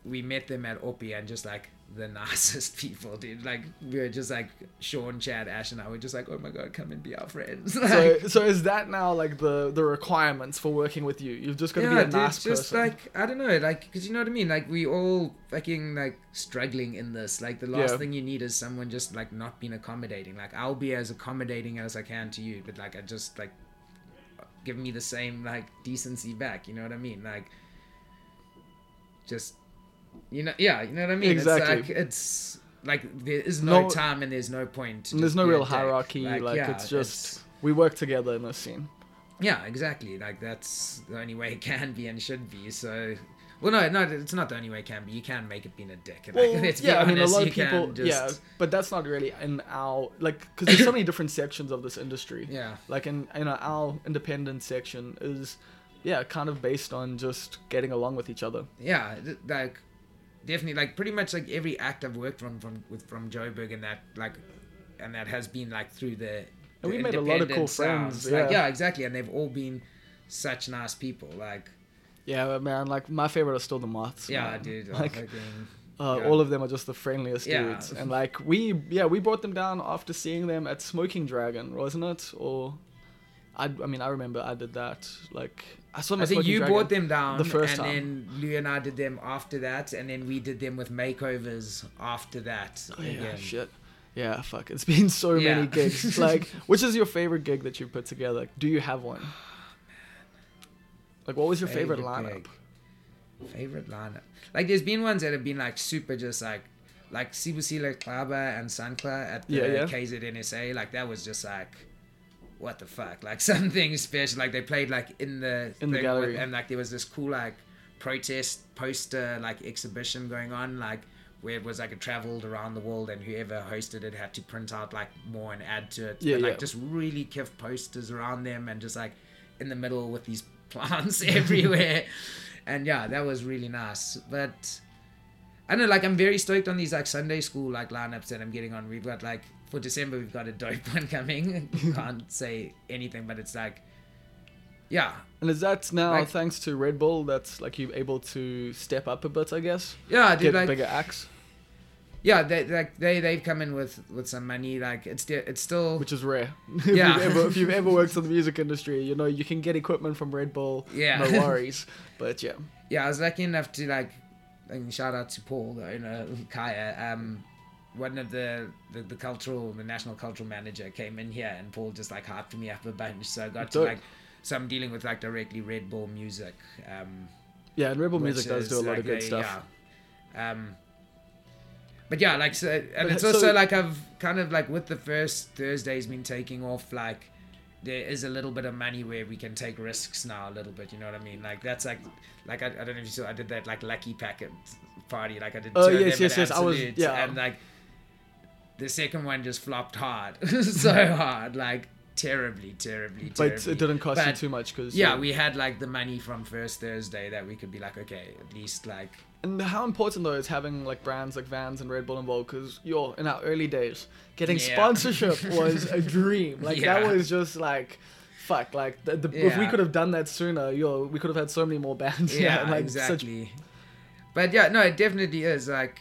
we met them at Opie, and just like, the nicest people, dude. Like we were just like Sean, Chad, Ash, and I were just like, oh my god, come and be our friends. Like, so is that now like the requirements for working with you? You've just got to be a nice person. Just like, I don't know, like, because you know what I mean. Like we all fucking like struggling in this. Like the last thing you need is someone just like not being accommodating. Like I'll be as accommodating as I can to you, but like I just like give me the same like decency back. You know what I mean? Like just. You know what I mean? Exactly. It's like there is no time and there's no point. There's no real hierarchy. It's we work together in this scene. Yeah, exactly. Like that's the only way it can be and should be. So, it's not the only way it can be. You can make it being a dick. And a lot of people. But that's not really in our because there's so many different sections of this industry. Yeah. Like in our independent section is. Yeah, kind of based on just getting along with each other. Yeah, like definitely, like pretty much like every act I've worked from Joburg and that has been like through the and we made a lot of cool friends. Yeah. Exactly, and they've all been such nice people. Like, yeah, man, like my favorite are still the Moths. Yeah, man. Dude, all of them are just the friendliest dudes, and like we brought them down after seeing them at Smoking Dragon, wasn't it? Or I remember I did that. Like I think you brought them down the first time, and then Lou and I did them after that, and then we did them with makeovers after that. Oh again. Yeah, shit. Yeah, fuck. It's been so many gigs. Like, which is your favorite gig that you put together? Do you have one? Oh, man. Like, what was your favorite lineup? Favorite lineup. Like, there's been ones that have been like super, just like Sibusile Klaba and Sankla at the KZNSA. Like, that was just like. What the fuck? Like something special. Like they played like in the gallery, and like there was this cool like protest poster like exhibition going on, like where it was like it traveled around the world, and whoever hosted it had to print out like more and add to it. Yeah, and, like just really kiff posters around them, and just like in the middle with these plants everywhere, and that was really nice. But I don't know, like I'm very stoked on these like Sunday School like lineups that I'm getting on. We've got like. For December, we've got a dope one coming. Can't say anything, but it's like, And is that now like, thanks to Red Bull? That's like you're able to step up a bit, I guess. Yeah, dude, get like, bigger acts. Yeah, they've come in with some money. Like it's still, which is rare. Yeah, if you've ever worked in the music industry, you know you can get equipment from Red Bull. Yeah, no worries. But yeah. Yeah, I was lucky enough to and shout out to Paul, the owner, Khaya. One of the national cultural manager came in here, and Paul just like hyped me up a bunch. So I got to like So I'm dealing with like directly Red Bull Music. Yeah, and Red Bull Music does do a lot of good stuff. Yeah. But yeah, like, so, and it's also like I've kind of like with the first Thursday's been taking off, like there is a little bit of money where we can take risks now a little bit, you know what I mean? Like that's like I don't know if you saw, I did that like lucky packet party, like I did. Oh yes, I was, yeah. And like the second one just flopped hard, so hard, like terribly. But it didn't cost you too much because yeah, we had like the money from first Thursday that we could be like, okay, at least like. And how important, though, is having, like, brands like Vans and Red Bull involved, because, yo, in our early days, getting sponsorship was a dream. Like, that was just, like, fuck. Like, if we could have done that sooner, yo, we could have had so many more bands. Yeah, like, exactly. But, yeah, no, it definitely is, like,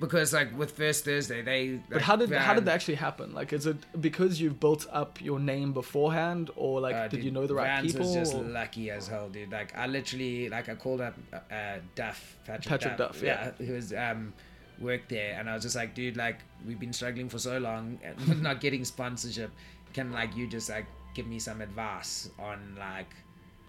because, like, with First Thursday, they... Like, but how did that actually happen? Like, is it because you've built up your name beforehand? Or, like, did you know the right people? Vans was just lucky as hell, dude. Like, I literally... Like, I called up Patrick Duff, yeah. Who was, worked there. And I was just like, dude, like, we've been struggling for so long and not getting sponsorship. Can, like, you just, like, give me some advice on, like...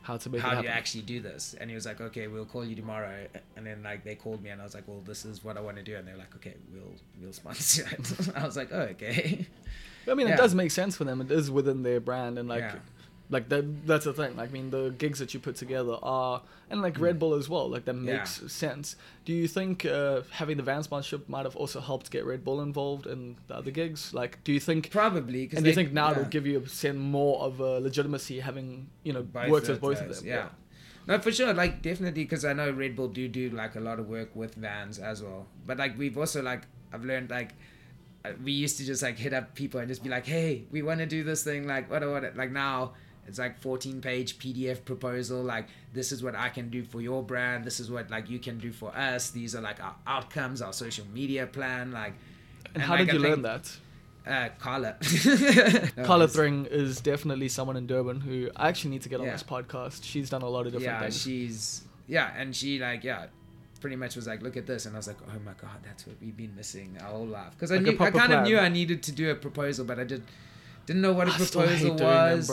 How do you actually do this? And he was like, okay, we'll call you tomorrow. And then like they called me and I was like, well, this is what I want to do. And they're like, okay, we'll sponsor it. I was like, oh, okay. I mean, it does make sense for them. It is within their brand. And like, like that's the thing. Like, I mean, the gigs that you put together are, and like Red Bull as well, like that makes sense. Do you think having the Vans sponsorship might have also helped get Red Bull involved in the other gigs? Like, do you think... Probably. And do you think now it'll give you more of a legitimacy having, you know, worked with both of them? Yeah. No, for sure. Like, definitely, because I know Red Bull do like a lot of work with Vans as well. But like, we've also like, I've learned like, we used to just like hit up people and just be like, hey, we want to do this thing. Like, what, like now... It's like 14-page PDF proposal. Like, this is what I can do for your brand. This is what like you can do for us. These are like our outcomes, our social media plan. Like, and how like, did you learn that? Carla. Carla Thring is definitely someone in Durban who I actually need to get on this podcast. She's done a lot of different things. She pretty much was like, look at this, and I was like, oh my god, that's what we've been missing our whole life. Because like I kind of knew I needed to do a proposal, but I didn't know what a proposal was.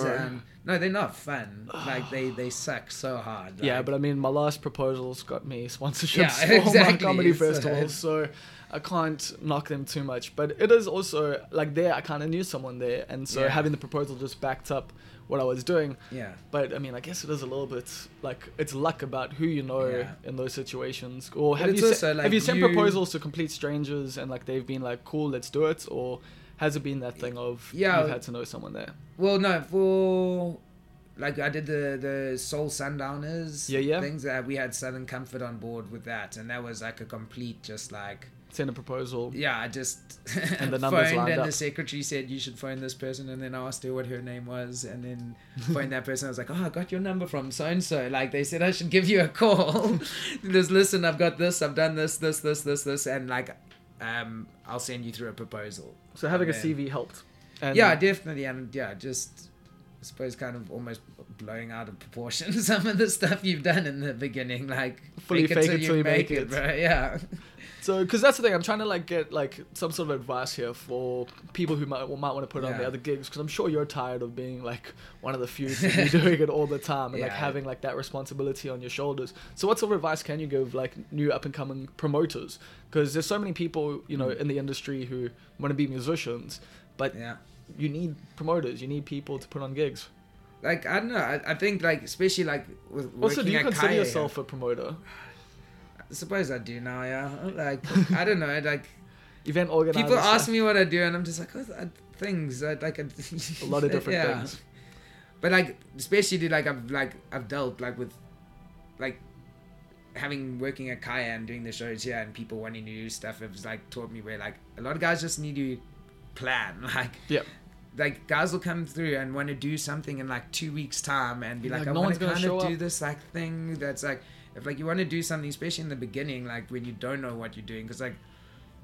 No, they're not fun. Like they suck so hard. Like. Yeah, but I mean, my last proposals got me sponsorships for my comedy festivals, so I can't knock them too much. But it is also like I kind of knew someone there, and so having the proposal just backed up what I was doing. Yeah. But I mean, I guess it is a little bit like it's luck about who you know in those situations. Or have you sent proposals to complete strangers and like they've been like, cool, let's do it, or? Has it been that thing of you've had to know someone there? Well, no, for like I did the Soul Sundowners things that we had Southern Comfort on board with that, and that was like a complete just like send a proposal. Yeah, I just and the numbers phoned and up. The secretary said you should phone this person, and then I asked her what her name was, and then phoned that person. I was like, oh, I got your number from so and so. Like they said I should give you a call. Just listen, I've got this, I've done this, and like I'll send you through a proposal. So having a CV helped. And yeah, definitely. And yeah, just, I suppose, kind of almost blowing out of proportion some of the stuff you've done in the beginning. Like, fake it till you make it, bro. Yeah. So, because that's the thing. I'm trying to, like, get, like, some sort of advice here for people who might want to put on the other gigs. Because I'm sure you're tired of being, like, one of the few who's doing it all the time. And, like, having, like, that responsibility on your shoulders. So what sort of advice can you give, like, new up-and-coming promoters? Because there's so many people, you know, in the industry who want to be musicians. But you need promoters. You need people to put on gigs. Like, I don't know. I think, like, especially, like, with working at Khaya. Also, do you consider yourself a promoter? I suppose I do now, yeah. Like, I don't know, like... Event organizer. People ask me what I do, and I'm just like, things. Like a lot of different things. But, like, especially, dude, I've dealt, like, with... Like, working at Khaya and doing the shows here and people wanting to do stuff, it's, like, taught me where, like, a lot of guys just need to plan. Like, like, guys will come through and want to do something in, like, 2 weeks' time and be like, I want to kind of do this, like, thing that's, like... If, like, you want to do something, especially in the beginning, like, when you don't know what you're doing. Because, like,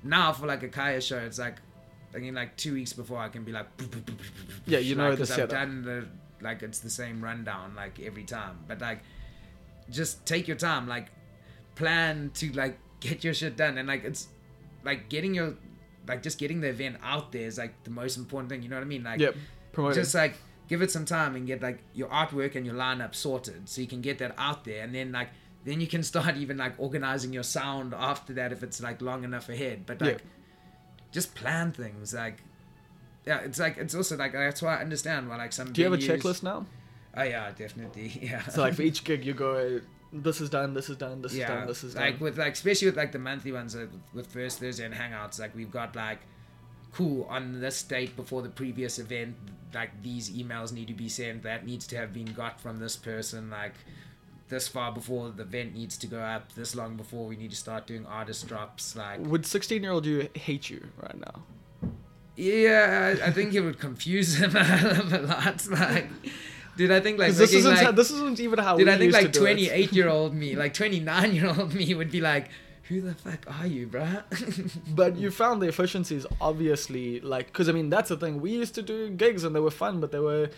now for, like, a Khaya show, it's, like, I mean, like, 2 weeks before I can be, like... Yeah, you know the setup. Because I've done the... Like, it's the same rundown, like, every time. But, like, just take your time. Like, plan to, like, get your shit done. And, like, it's... Like, getting your... Like, just getting the event out there is, like, the most important thing. You know what I mean? Like, just, like... give it some time and get like your artwork and your lineup sorted so you can get that out there, and then like then you can start even like organizing your sound after that if it's like long enough ahead. But like just plan things. Like yeah, it's like it's also like that's why I understand why like some. Do you venues, have a checklist now? Oh yeah, definitely. Yeah. So like for each gig you go, this is done, this is done, this is done, this is done. Like with like especially with like the monthly ones with First Thursday and Hangouts, like we've got like cool on this date before the previous event, like these emails need to be sent, that needs to have been got from this person, like this far before the event needs to go up, this long before we need to start doing artist drops. Like would 16-year-old you hate you right now? Yeah, I think it would confuse him a lot. Like, dude, I think like this isn't like, this isn't even how. Dude, I think like 28-year-old me, like 29-year-old me would be like, who the fuck are you, bruh? But you found the efficiencies, obviously, like, because I mean that's the thing. We used to do gigs and they were fun, but they were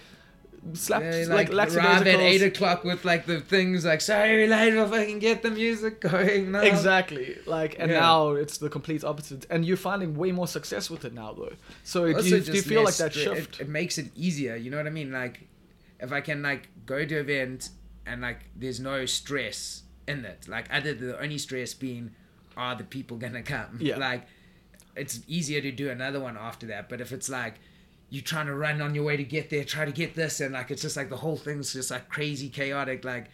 slapped like arrive at 8 o'clock with like the things like sorry late if I can get the music going now. Exactly, like, and now it's the complete opposite, and you're finding way more success with it now though. So do you feel like that shift? It makes it easier, you know what I mean? Like if I can like go to an event and like there's no stress in it, like other than the only stress being are the people gonna come? Like it's easier to do another one after that. But if it's like you're trying to run on your way to get there, try to get this, and like it's just like the whole thing's just like crazy chaotic, like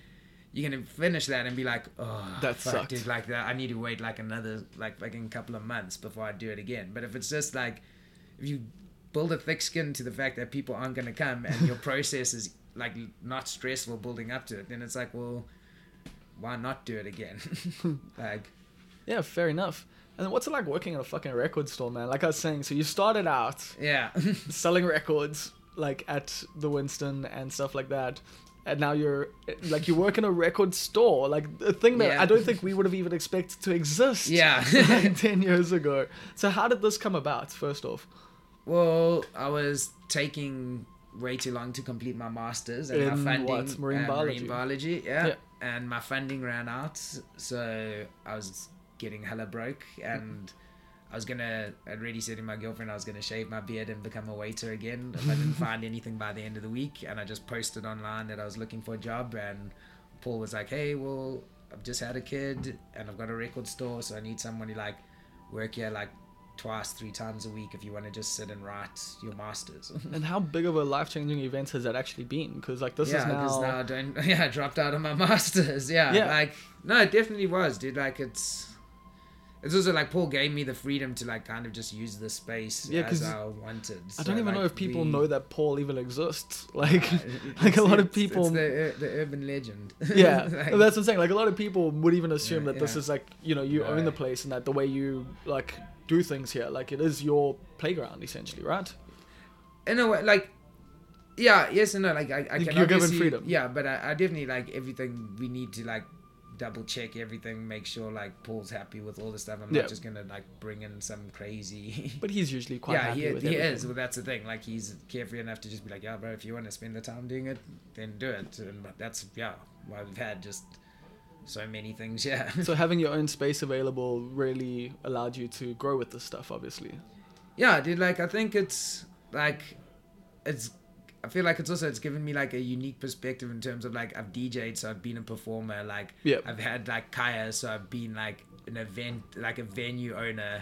you're gonna finish that and be like, oh that fuck, dude, like that I need to wait like another like fucking couple of months before I do it again. But if it's just like if you build a thick skin to the fact that people aren't gonna come and your process is like not stressful building up to it, then it's like, well, why not do it again? Like yeah, fair enough. And what's it like working at a fucking record store, man? Like I was saying, so you started out selling records, like, at the Winston and stuff like that. And now you're, like, you work in a record store. Like, a thing that I don't think we would have even expected to exist like 10 years ago. So how did this come about, first off? Well, I was taking way too long to complete my master's. And in my funding, what? Marine biology? Marine biology, yeah. And my funding ran out, so I was getting hella broke, and I already said to my girlfriend I was gonna shave my beard and become a waiter again if I didn't find anything by the end of the week. And I just posted online that I was looking for a job, and Paul was like, hey, well, I've just had a kid and I've got a record store, so I need someone to like work here like twice, 3 times a week if you want to just sit and write your masters. And how big of a life-changing event has that actually been? Because like this is now... I dropped out of my masters. Like no, it definitely was, dude. Like it's also like Paul gave me the freedom to like kind of just use the space as I wanted. So I don't even know if people know that Paul even exists. Like a lot of people... It's the urban legend. Yeah, like, that's what I'm saying. Like a lot of people would even assume that this is like, you know, you own the place, and that the way you like do things here, like it is your playground essentially, right? In a way, like... Yeah, yes and no. Like I can you're given freedom. Yeah, but I definitely like everything we need to like... double check everything, make sure like Paul's happy with all the stuff. I'm not just gonna like bring in some crazy but he's usually quite happy with everything. He is. Well, that's the thing, like he's carefree enough to just be like, yeah bro, if you want to spend the time doing it, then do it. And that's why we've had just so many things. So having your own space available really allowed you to grow with this stuff, obviously. Dude, like I think it's like I feel like it's given me like a unique perspective in terms of like I've DJ'd, so I've been a performer, like I've had like Khaya, so I've been like an event, like a venue owner,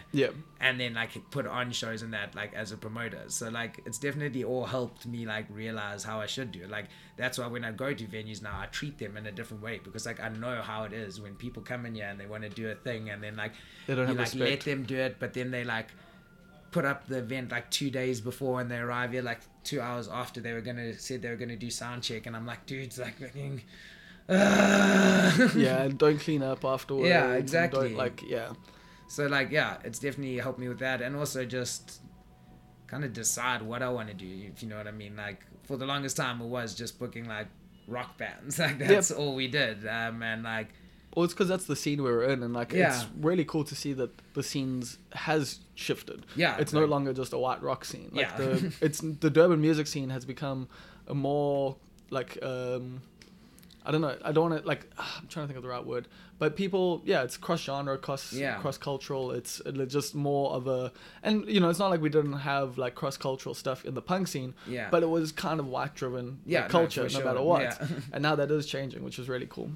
and then like put on shows and that, like as a promoter. So like it's definitely all helped me like realize how I should do it. Like that's why when I go to venues now, I treat them in a different way, because like I know how it is when people come in here and they want to do a thing, and then like they don't have respect. Let them do it, but then they like put up the event like 2 days before, and they arrive here like 2 hours after they were gonna do sound check, and I'm like, dude's like fucking and don't clean up afterwards. Exactly. So like it's definitely helped me with that, and also just kind of decide what I want to do, if you know what I mean. Like for the longest time it was just booking like rock bands, like that's all we did. And like it's because that's the scene we're in, and like it's really cool to see that the scenes has shifted. It's no longer just a white rock scene. Like the Durban music scene has become a more like I don't know. I don't want to, like, I'm trying to think of the right word. But people, yeah, it's cross-genre, cross-cultural. It's just more of a... And, you know, it's not like we didn't have, like, cross-cultural stuff in the punk scene. Yeah. But it was kind of white-driven culture, no matter what. Yeah. And now that is changing, which is really cool.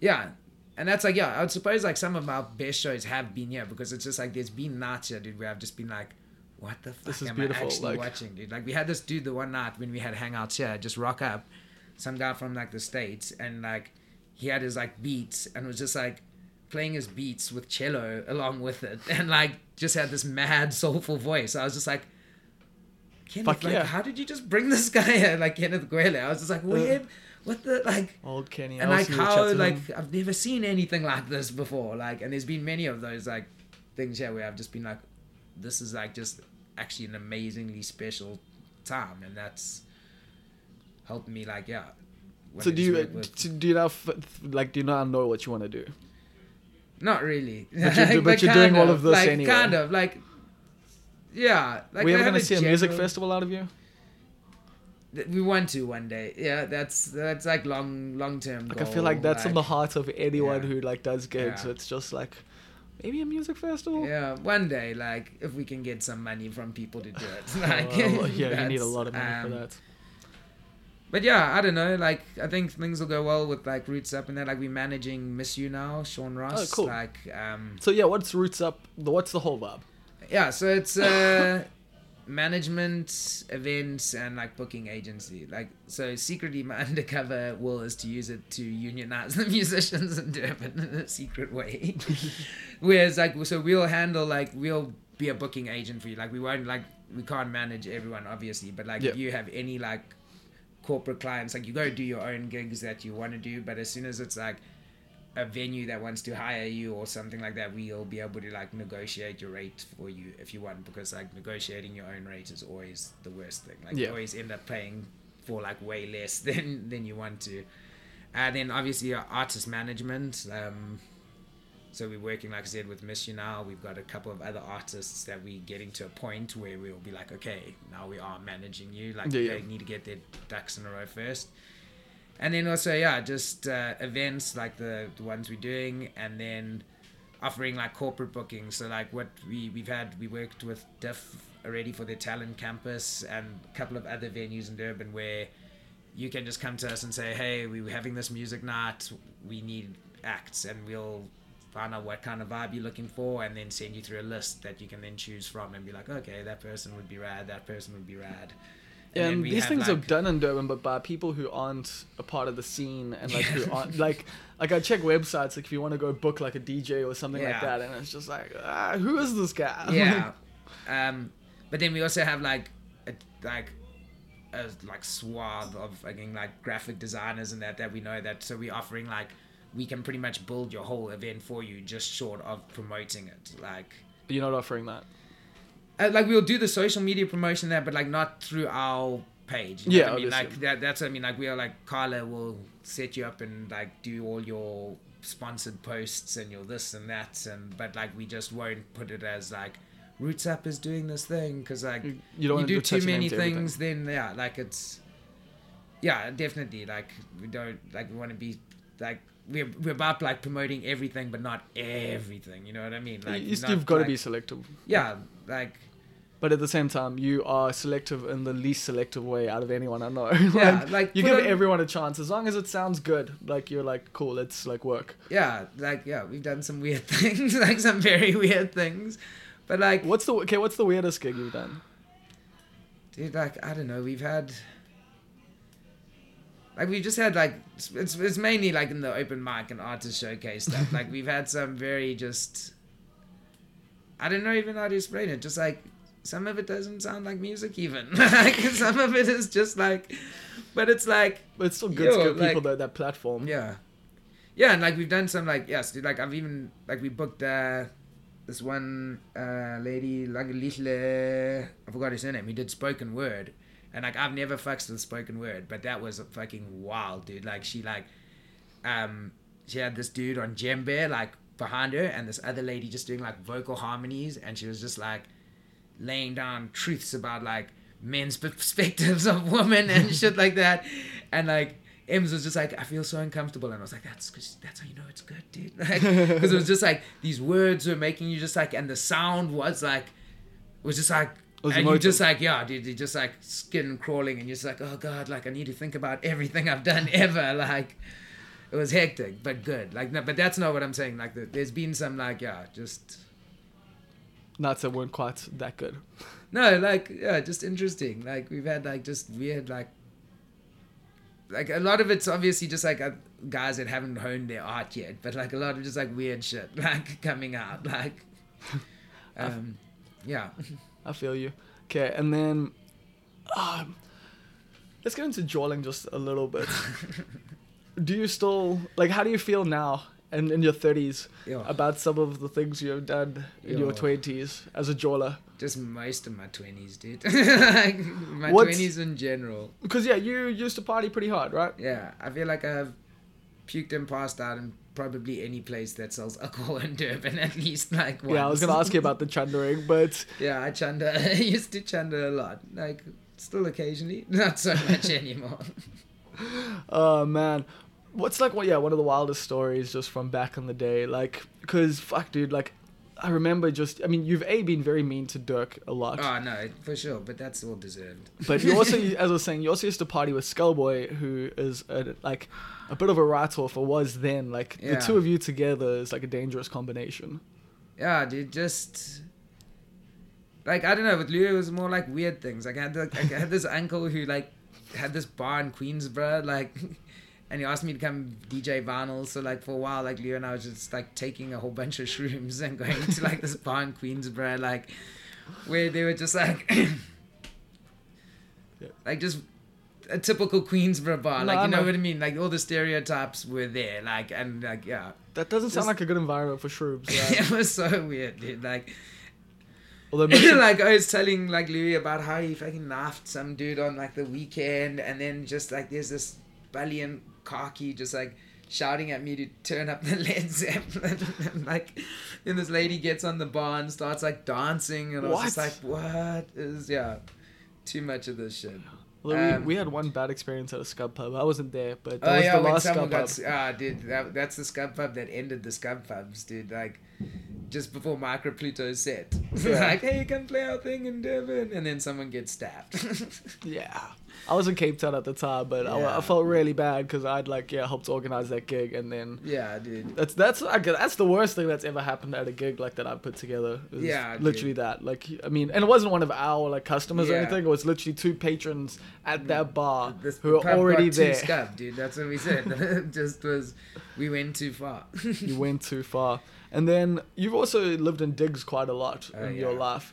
Yeah. And that's, like, yeah, I would suppose, like, some of our best shows have been here because it's just, like, there's been nights here, dude, where I've just been, like, what the fuck am I actually watching, dude? Like, we had this dude the one night when we had hangouts here, just rock up. Some guy from, like, the States, and, like, he had his, like, beats and was just, like, playing his beats with cello along with it and, like, just had this mad soulful voice. I was just like, Kenneth, fuck, like, yeah, how did you just bring this guy here? Like, Kenneth Guerle. I was just like, weird, what the, like... Old Kenny. And, like, how, like, I've never seen anything like this before. Like, and there's been many of those, like, things here where I've just been like, this is, like, just actually an amazingly special time, and that's... helped me, like, yeah. So do you now know what you want to do? Not really. But, you're doing all of this, like, anyway. Kind of, like, yeah. Like, we ever going to see a music festival out of you? We want to one day. Yeah, that's like long term. Like, goal, I feel like that's, like, in the heart of anyone who, like, does gigs. Yeah. So it's just like, maybe a music festival. Yeah, one day, like, if we can get some money from people to do it. Like, well, yeah, you need a lot of money for that. But yeah, I don't know, like, I think things will go well with, like, Roots Up and that. Like, we're managing Miss You Now, Sean Ross. Oh, cool. Like, so yeah, what's Roots Up? What's the whole vibe? Yeah, so it's management, events, and, like, booking agency. Like, so secretly my undercover will is to use it to unionize the musicians in Durban in a secret way. Whereas, like, so we'll handle, like, we'll be a booking agent for you. Like, we won't, like, we can't manage everyone, obviously, but, like, if you have any, like, corporate clients, like, you go do your own gigs that you want to do, but as soon as it's, like, a venue that wants to hire you or something like that, we'll be able to, like, negotiate your rate for you if you want, because, like, negotiating your own rate is always the worst thing. Like, you always end up paying for, like, way less than you want to. And then obviously our artist management, so we're working, like I said, with Miss You Now. We've got a couple of other artists that we're getting to a point where we'll be like, okay, now we are managing you. Like, they need to get their ducks in a row first. And then also, yeah, just events like the ones we're doing, and then offering, like, corporate bookings. So, like, what we worked with Diff already for their talent campus and a couple of other venues in Durban where you can just come to us and say, hey, we were having this music night. We need acts, and we'll find out what kind of vibe you're looking for, and then send you through a list that you can then choose from and be like, okay, that person would be rad, that person would be rad. And then these things, like, are done in Durban, but by people who aren't a part of the scene, and, like, who aren't, like I check websites, like, if you want to go book, like, a DJ or something like that, and it's just like, who is this guy? Yeah. But then we also have, like, a swath of, again, like, graphic designers and that we know that, so we're offering, like, we can pretty much build your whole event for you, just short of promoting it. Like, but you're not offering that. Like, we'll do the social media promotion there, but, like, not through our page. You know what I mean? Like, that's what I mean. Like, we are, like, Carla will set you up and, like, do all your sponsored posts and your this and that, and but, like, we just won't put it as, like, Roots Up is doing this thing, because, like, you do too many things, then like, it's definitely, like, we don't, like, we want to be, like, We're about, like, promoting everything, but not everything. You know what I mean? Like, you've got to be selective. Yeah, like. But at the same time, you are selective in the least selective way out of anyone I know. Yeah, like you give everyone a chance as long as it sounds good. Like, you're like, cool, let's, like, work. Yeah, like, yeah, we've done some weird things, like, some very weird things, but, like, what's the weirdest gig you've done? Dude, like, I don't know. We've had. Like, we've just had, like, it's mainly, like, in the open mic and artist showcase stuff. Like, we've had some very just, I don't know even how to explain it. Just, like, some of it doesn't sound like music even. Like, some of it is just, like, but it's, like. But it's still good to give people, though, that platform. Yeah. Yeah, and, like, we've done some, like, yes, dude, like, I've even, like, we booked this one lady, like, I forgot her surname, who did spoken word. And, like, I've never fucked with spoken word, but that was fucking wild, dude. Like, she, like, she had this dude on djembe, like, behind her, and this other lady just doing, like, vocal harmonies, and she was just, like, laying down truths about, like, men's perspectives of women and shit like that. And, like, Ems was just like, I feel so uncomfortable. And I was like, that's how you know it's good, dude. Because it was just like, these words were making you just like, and the sound was just like, and you're just like, yeah, dude, you're just like skin crawling and you're just like, oh God, like I need to think about everything I've done ever. Like it was hectic, but good. Like, no, but that's not what I'm saying. Like there's been some like, yeah, just... nuts that weren't quite that good. No, like, yeah, just interesting. Like we've had like just weird, like a lot of it's obviously just like guys that haven't honed their art yet, but like a lot of just like weird shit, like coming out, like, yeah. I feel you. Okay, and then let's get into drawing just a little bit. Do you still, like, how do you feel now and in your 30s about some of the things you have done in your 20s as a jawler? Just most of my 20s, dude. Like my 20s in general. Because, yeah, you used to party pretty hard, right? Yeah, I feel like I've puked and passed out in probably any place that sells alcohol in Durban at least, like, once. Yeah, I was going to ask you about the chundering, but... yeah, I used to chunder a lot. Like, still occasionally. Not so much anymore. Oh, man. What's like, well, yeah, one of the wildest stories just from back in the day, like, because fuck, dude, like, I remember just, I mean, you've been very mean to Dirk a lot. Oh no, for sure, but that's all deserved. But you also, as I was saying, you also used to party with Skullboy, who is like a bit of a write-off, or was then. Like the two of you together is like a dangerous combination. Yeah, dude, just. Like I don't know, with Louis it was more like weird things. Like I had this uncle who like had this bar in Queensborough, like. And he asked me to come DJ vinyl. So, like, for a while, like, Leo and I was just, like, taking a whole bunch of shrooms and going to, like, this bar in Queensborough, like, where they were just, like, like, just a typical Queensborough bar. Like, you know what I mean? Like, all the stereotypes were there. Like, and, like, yeah. That doesn't sound like a good environment for shrooms. Right? It was so weird, dude. Like... like I was telling like Louis about how he fucking knifed some dude on, like, the weekend. And then just, like, there's this Balian... khaki just like shouting at me to turn up the Led Zeppelin, and like then this lady gets on the bar and starts like dancing, and I was just like, what is too much of this shit. Well, we had one bad experience at a scub pub. I wasn't there, but that was the last scub pub. Dude, that's the scub pub that ended the scub pubs, dude. Like, just before Micro Pluto set. Yeah. Like, hey, you can play our thing in Durban. And then someone gets stabbed. Yeah. I was in Cape Town at the time, but I felt really bad because I'd, like, helped organize that gig. And then... yeah, dude. That's the worst thing that's ever happened at a gig, like, that I put together. Yeah, literally that. Like, I mean, and it wasn't one of our, like, customers or anything. It was literally two patrons... at that bar, who were already there. Scuffed, dude. That's what we said. It just was, we went too far. You went too far. And then you've also lived in digs quite a lot in your life.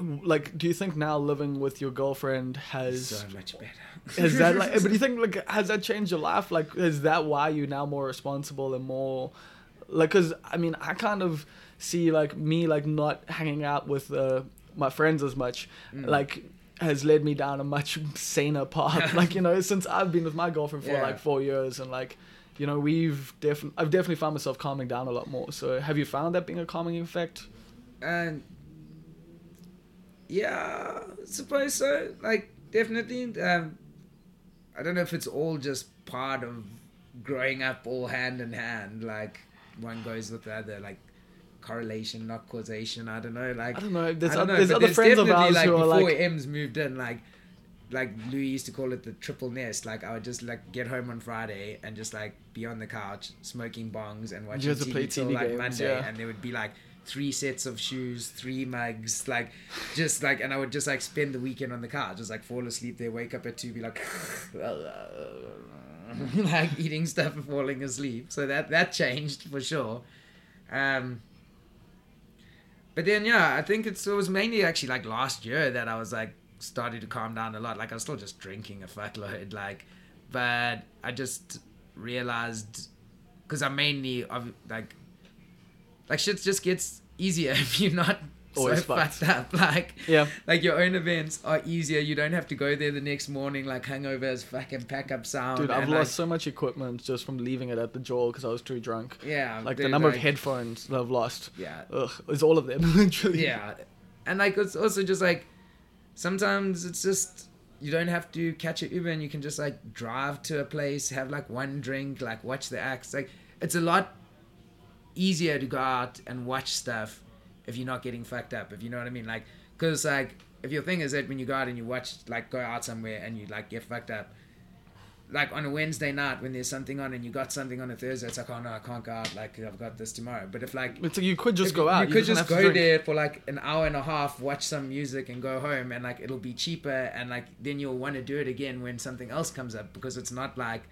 Like, do you think now living with your girlfriend has... so much better. Is that like? But do you think, like, has that changed your life? Like, is that why you're now more responsible and more... like, because, I mean, I kind of see, like, me, like, not hanging out with my friends as much. Like... has led me down a much saner path. Like, you know, since I've been with my girlfriend for like 4 years, and like, you know, I've definitely found myself calming down a lot more. So have you found that being a calming effect? And yeah, I suppose so. Like, definitely. I don't know if it's all just part of growing up all hand in hand. Like, one goes with the other, like, correlation, not causation. I don't know. There's friends of ours like, who are like, before M's moved in, like Louis used to call it the triple nest. Like, I would just like get home on Friday and just like be on the couch smoking bongs and watching TV till like games, Monday, and there would be like 3 sets of shoes, 3 mugs, like, just like, and I would just like spend the weekend on the couch, just like fall asleep there, wake up at 2, be like, like eating stuff and falling asleep. So that changed for sure. But then, yeah, I think it was mainly actually, like, last year that I was, like, started to calm down a lot. Like, I was still just drinking a fuckload, like, but I just realized, because I mainly, like, shit just gets easier if you're not always so fucked up. Like, like, your own events are easier. You don't have to go there the next morning, like, hungover as fucking pack-up sound. Dude, I've lost so much equipment just from leaving it at the jaw because I was too drunk. Yeah. Like, dude, the number of headphones that I've lost. Yeah. Ugh, it's all of them, literally. Yeah. And, like, it's also just, like, sometimes it's just... you don't have to catch an Uber, and you can just like drive to a place, have like one drink, like watch the acts. Like it's a lot easier to go out and watch stuff if you're not getting fucked up, if you know what I mean. Like, cause like if your thing is that when you go out and you watch, like go out somewhere and you like get fucked up, like on a Wednesday night when there's something on and you got something on a Thursday, it's like, oh no, I can't go out, like I've got this tomorrow. But if like, it's like you could just go out, you could just go there for like an hour and a half, watch some music and go home, and like it'll be cheaper, and like then you'll want to do it again when something else comes up, because it's not like,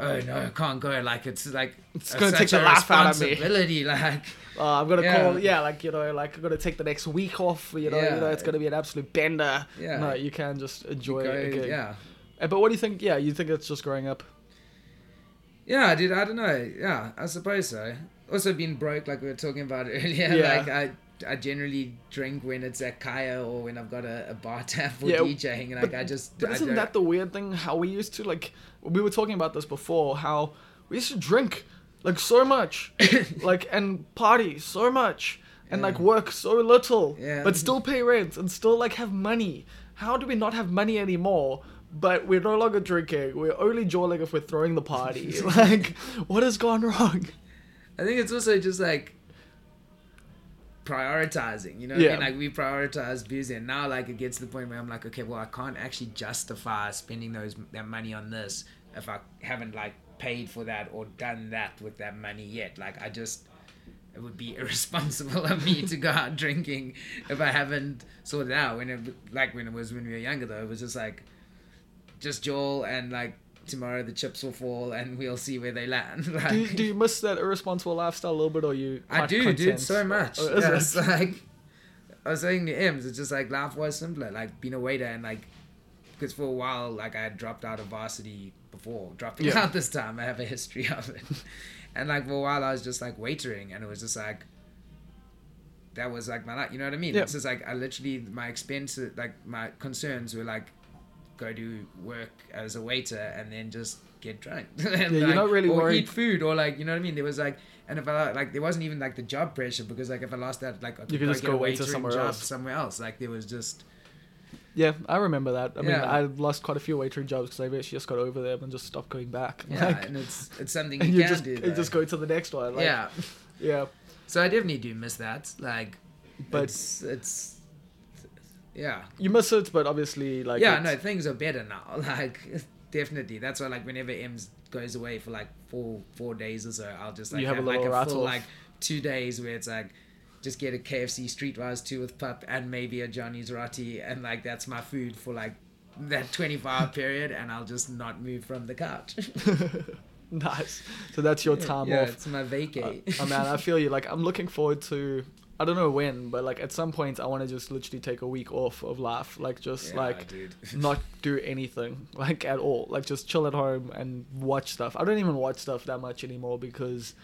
oh no, I can't go, like it's like it's going to take the life out of me, like I'm going to call, like, you know, like I'm going to take the next week off, you know, you know, it's going to be an absolute bender. No, you can just enjoy it again. But what do you think? Yeah, you think it's just growing up? Yeah, dude, I don't know. Yeah, I suppose so. Also being broke, like we were talking about earlier. Yeah. Like I generally drink when it's at Khaya or when I've got a bar tab for DJing. Like But isn't that the weird thing? How we used to, like, we were talking about this before, how we used to drink like so much, like, and party so much, and like work so little, but still pay rent and still like have money. How do we not have money anymore? But we're no longer drinking. We're only jawling if we're throwing the party. Like, what has gone wrong? I think it's also just like prioritizing, you know what I mean? Like, we prioritize busy, and now like it gets to the point where I'm like, okay, well, I can't actually justify spending that money on this if I haven't like paid for that or done that with that money yet. Like, it would be irresponsible of me to go out drinking if I haven't sorted it out. When we were younger, though, it was just like, just Joel, and like tomorrow the chips will fall and we'll see where they land. Like, do you miss that irresponsible lifestyle a little bit, or you? I do, content? Dude, so much. It's like I was saying to Ems, it's just like life was simpler. Like being a waiter, and like because for a while, like I had dropped out of varsity before dropping out this time. I have a history of it, and like for a while I was just like waitering, and it was just like that was like my life. You know what I mean? Yeah. It's just like I literally my expenses, like my concerns were like, go do work as a waiter and then just get drunk and you're like, not really or worried. Eat food or like, you know what I mean? There was like, and if I like, there wasn't even like the job pressure, because like if I lost that, like I could just go waiter somewhere else. Like there was just, I remember that. I mean, I lost quite a few waitering jobs because I actually just got over them and just stopped going back. Yeah, like, and it's something you can just do. You just go to the next one. Like, yeah. So I definitely do miss that. Like, but it's you miss it, but obviously like things are better now. Like definitely, that's why like whenever Ems goes away for like four days or so, I'll just like have like a full like 2 days where it's like just get a KFC Streetwise 2 with pup and maybe a Johnny's Roti, and like that's my food for like that 24-hour period, and I'll just not move from the couch. Nice. So that's your time off. It's my vacay. Oh man, I feel you. Like I'm looking forward to. I don't know when, but like at some point I want to just literally take a week off of life, like just like not do anything like at all, like just chill at home and watch stuff. I don't even watch stuff that much anymore because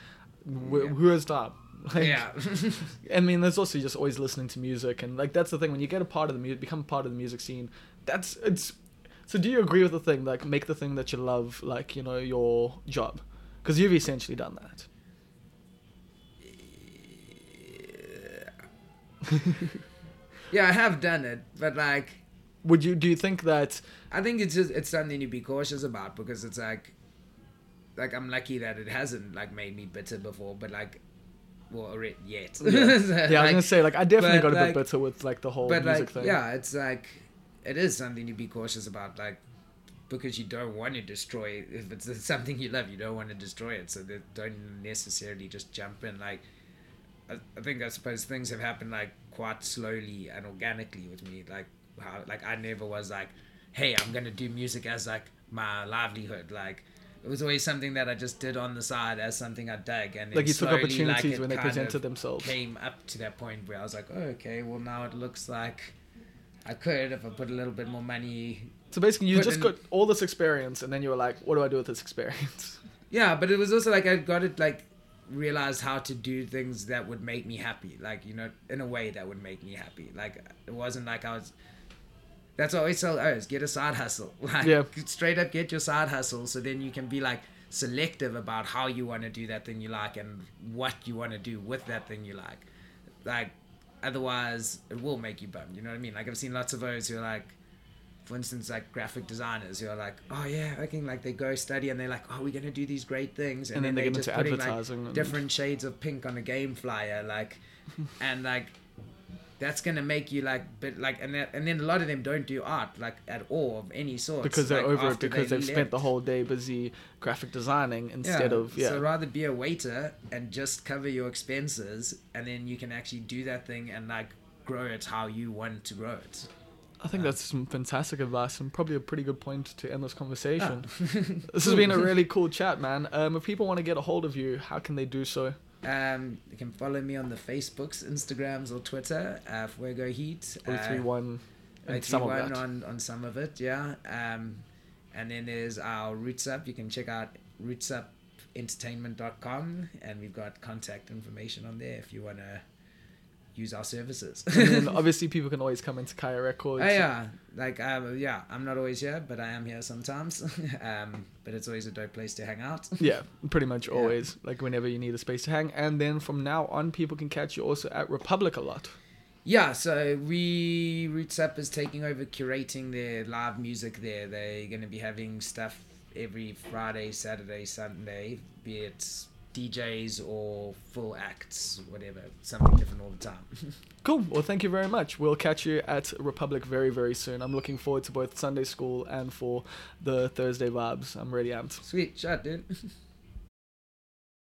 who has time? Like, I mean, there's also just always listening to music, and like that's the thing when you get a part of the music, become part of the music scene. That's it's. So do you agree with the thing like make the thing that you love, like you know your job, because you've essentially done that. I have done it, but like do you think that I think it's just it's something to be cautious about, because it's like I'm lucky that it hasn't like made me bitter before, but like yet so, I was gonna say like I definitely got a bit bitter with like the whole music thing. It's like it is something to be cautious about, like because you don't want to destroy if it's something you love, you don't want to destroy it, so they don't necessarily just jump in. Like I think I suppose things have happened like quite slowly and organically with me, like how like I never was like, hey, I'm gonna do music as like my livelihood. Like it was always something that I just did on the side as something I dug, and like you slowly, took opportunities like, when they presented themselves. Came up to that point where I was like, oh, okay, well now it looks like I could if I put a little bit more money. So basically, you just got all this experience, and then you were like, what do I do with this experience? Yeah, but it was also like I got it like. Realized how to do things that would make me happy, like you know, in a way that would make me happy. Like it wasn't like I was. That's what I always tell others: get a side hustle. Like straight up, get your side hustle, so then you can be like selective about how you want to do that thing you like and what you want to do with that thing you like. Like otherwise, it will make you bummed. You know what I mean? Like I've seen lots of those who are like, for instance, like graphic designers who are like, oh yeah, I can, like they go study and they're like, oh, we're going to do these great things. And then they get into advertising. Like, and different shades of pink on a game flyer. Like, and like, that's going to make you like, but like, and then a lot of them don't do art like at all of any sort. Because they're like, over it because they've spent the whole day busy graphic designing instead of, So rather be a waiter and just cover your expenses, and then you can actually do that thing and like grow it how you want to grow it. I think that's some fantastic advice and probably a pretty good point to end this conversation. Oh. This has been a really cool chat, man. If people want to get a hold of you, how can they do so? You can follow me on the Facebooks, Instagrams, or Twitter. Fuego Heat. 031 on some of it, yeah. And then there's our Roots Up. You can check out rootsupentertainment.com, and we've got contact information on there if you want to use our services. And then obviously people can always come into Khaya Records. I'm not always here, but I am here sometimes. But it's always a dope place to hang out. Yeah, pretty much always. Like whenever you need a space to hang. And then from now on, people can catch you also at Republic a lot. Yeah, so Roots Up is taking over curating their live music there. They're going to be having stuff every Friday, Saturday, Sunday, be it DJs or full acts, whatever, something different all the time. Cool. Well, thank you very much. We'll catch you at Republic very, very soon. I'm looking forward to both Sunday school and for the Thursday vibes. I'm really amped. Sweet. Shout, dude.